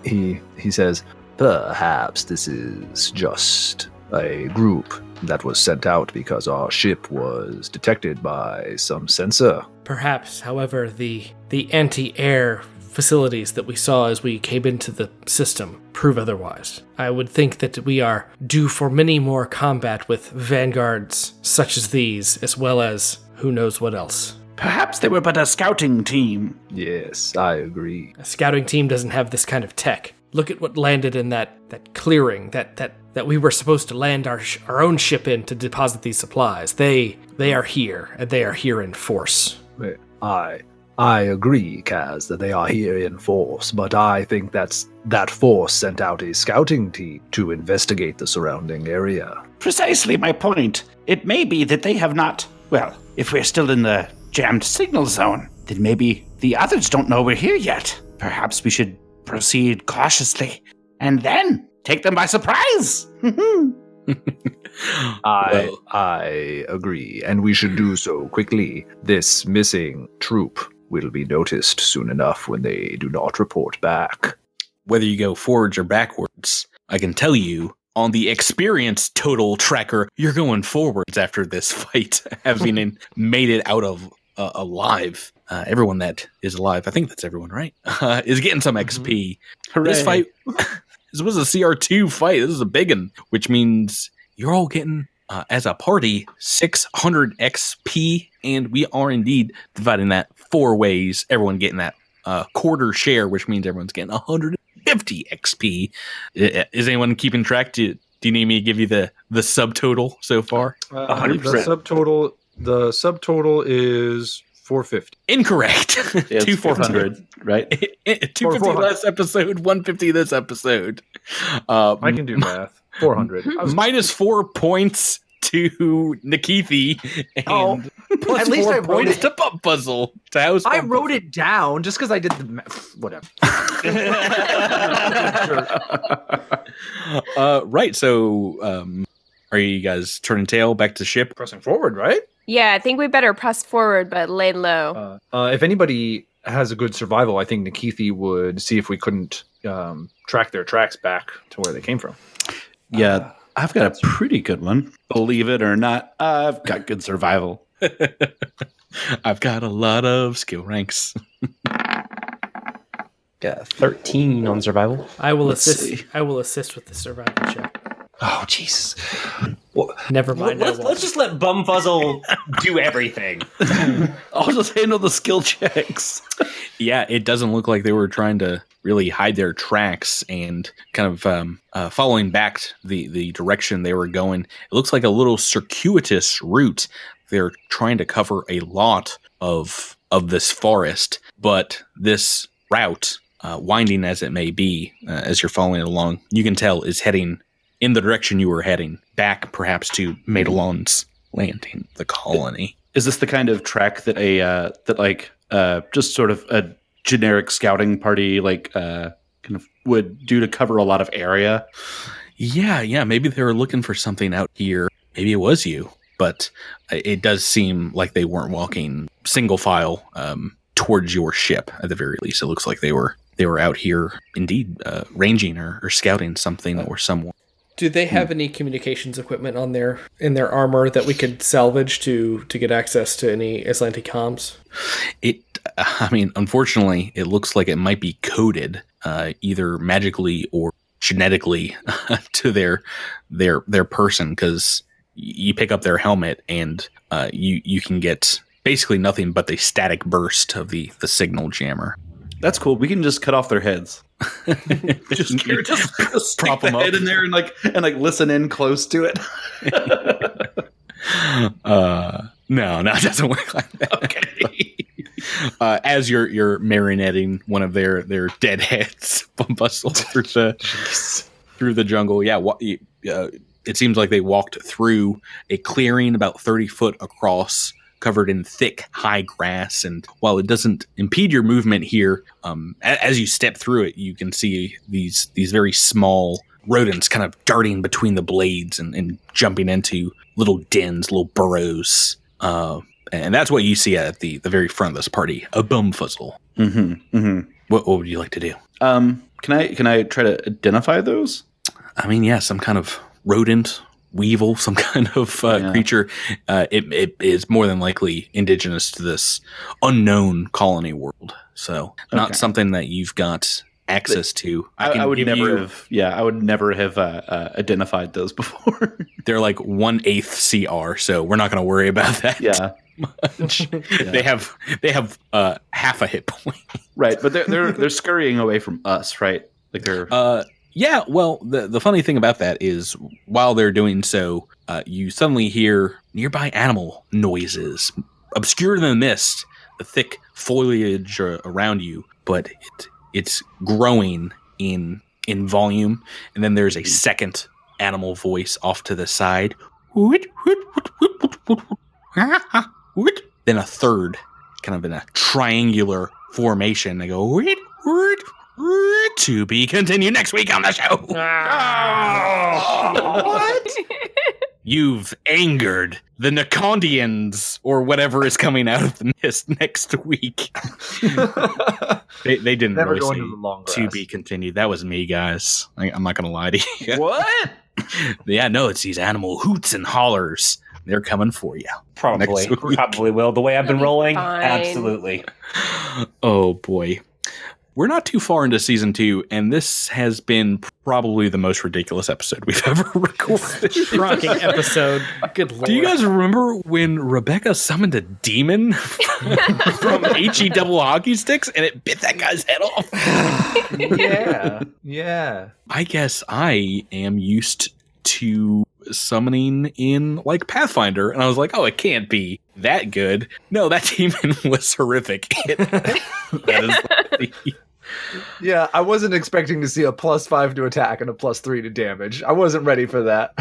he says, "Perhaps this is just a group that was sent out because our ship was detected by some sensor." Perhaps, however, the anti-air facilities that we saw as we came into the system prove otherwise. I would think that we are due for many more combat with vanguards such as these, as well as who knows what else. Perhaps they were but a scouting team. Yes, I agree. A scouting team doesn't have this kind of tech. Look at what landed in that clearing, that we were supposed to land our own ship in to deposit these supplies. They are here, and they are here in force. I agree, Kaz, that they are here in force, but I think that force sent out a scouting team to investigate the surrounding area. Precisely my point. It may be that they have not... Well, if we're still in the jammed signal zone, then maybe the others don't know we're here yet. Perhaps we should proceed cautiously, and then take them by surprise. I agree, and we should do so quickly. This missing troop will be noticed soon enough when they do not report back. Whether you go forwards or backwards, I can tell you, on the experience total tracker, you're going forwards after this fight, having made it out of alive. Everyone that is alive, I think that's everyone, right? Is getting some XP. Hooray. This fight, this was a CR2 fight. This is a big one, which means you're all getting, as a party, 600 XP, and we are indeed dividing that four ways. Everyone getting that quarter share, which means everyone's getting 150 XP. Is anyone keeping track? Do you need me to give you the subtotal so far? 100%. The subtotal is 450. Incorrect. Yeah, 2,400, right? 250 last episode, 150 this episode. I can do math. 400. Minus 4 points to Nikithi. And plus at least 4 points to Bumfuzzle. I wrote it down just because I did the math. Whatever. Right. So are you guys turning tail back to ship? Pressing forward, right? Yeah, I think we better press forward, but lay low. If anybody has a good survival, I think Nikithi would see if we couldn't track their tracks back to where they came from. Yeah, I've got a pretty good one. Believe it or not, I've got good survival. I've got a lot of skill ranks. Got 13 on survival. I will assist with the survival check. Oh, Jesus. Well, never mind. Let's just let Bumfuzzle do everything. I'll just handle the skill checks. Yeah, it doesn't look like they were trying to really hide their tracks and kind of following back the direction they were going. It looks like a little circuitous route. They're trying to cover a lot of this forest, but this route, winding as it may be, as you're following along, you can tell is heading in the direction you were heading, back perhaps to Madelon's Landing, the colony. Is this the kind of track that just sort of a generic scouting party kind of would do to cover a lot of area? Yeah. Maybe they were looking for something out here. Maybe it was you, but it does seem like they weren't walking single file towards your ship. At the very least, it looks like they were out here indeed ranging or scouting something or someone. Do they have any communications equipment on their in their armor that we could salvage to get access to any Aslanti comms? Unfortunately, it looks like it might be coded either magically or genetically to their person, because you pick up their helmet and you can get basically nothing but the static burst of the signal jammer. That's cool. We can just cut off their heads. just prop them up in there and listen in close to it. No, it doesn't work like that. Okay. As you're marionetting one of their dead heads, Bumfuzzle through the jungle. Yeah. It seems like they walked through a clearing about 30 foot across, covered in thick, high grass. And while it doesn't impede your movement here, as you step through it, you can see these very small rodents kind of darting between the blades and jumping into little dens, little burrows. And that's what you see at the very front of this party, a Bumfuzzle. Mm-hmm, mm-hmm. What would you like to do? Can I try to identify those? Some kind of rodent, weevil, some kind of creature. It is more than likely indigenous to this unknown colony world. So not something that you've got access to. I would never have identified those before. They're like 1/8 CR, so we're not going to worry about that. Yeah. Much. Yeah. They have half a hit point. Right, but they're scurrying away from us, right? Like they're yeah, well, the funny thing about that is while they're doing so, you suddenly hear nearby animal noises, obscured in the mist, the thick foliage around you, but it's growing in volume. And then there's a second animal voice off to the side. Then a third, kind of in a triangular formation. They go, to be continued next week on the show. Oh, what? You've angered the Nakondians, or whatever is coming out of the mist next week. they didn't never really say to be continued. That was me, guys. I'm not going to lie to you. What? Yeah, no, it's these animal hoots and hollers. They're coming for you. Probably will. The way I've been rolling. Fine. Absolutely. Oh, boy. We're not too far into season 2, and this has been probably the most ridiculous episode we've ever recorded. Shocking episode. Good Lord. Do you guys remember when Rebecca summoned a demon from HE double hockey sticks and it bit that guy's head off? Yeah. Yeah. I guess I am used to summoning in like Pathfinder, and I was like, oh, it can't be that good. No, that demon was horrific. Yeah, I wasn't expecting to see a +5 to attack and a +3 to damage. I wasn't ready for that.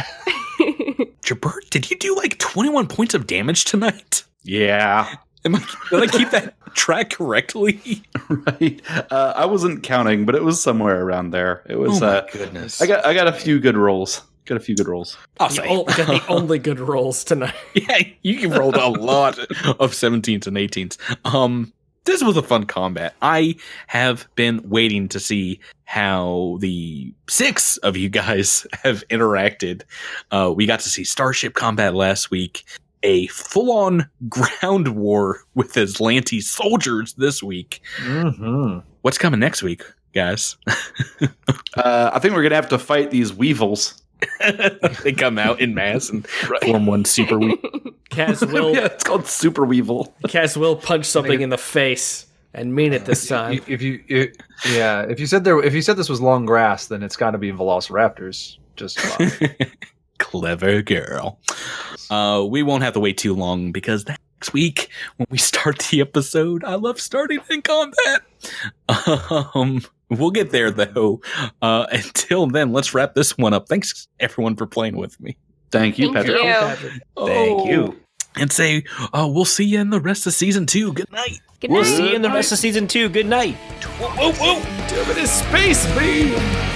Jabert, did you do like 21 points of damage tonight? Yeah. Did I keep that track correctly? Right. I wasn't counting, but it was somewhere around there. It was. Oh my goodness. I got a few good rolls. Got a few good rolls. Got the only good rolls tonight. Yeah, you rolled a lot of 17s and 18s. This was a fun combat. I have been waiting to see how the 6 of you guys have interacted. We got to see starship combat last week. A full-on ground war with Aslanti soldiers this week. Mm-hmm. What's coming next week, guys? I think we're going to have to fight these weevils. They come out in mass and form one super weevil. Kaz will. Yeah, it's called super weevil. Kaz will punch something in the face and mean it this time. If you said this was long grass, then it's got to be velociraptors. Just clever girl. We won't have to wait too long because next week when we start the episode, I love starting in combat. We'll get there, though. Until then, let's wrap this one up. Thanks, everyone, for playing with me. Thank you, Patrick. Thank you. And say, we'll see you in the rest of season 2. Good night. Good night. We'll see you in the rest of season 2. Good night. Whoa, whoa, whoa. Doom it is space, babe.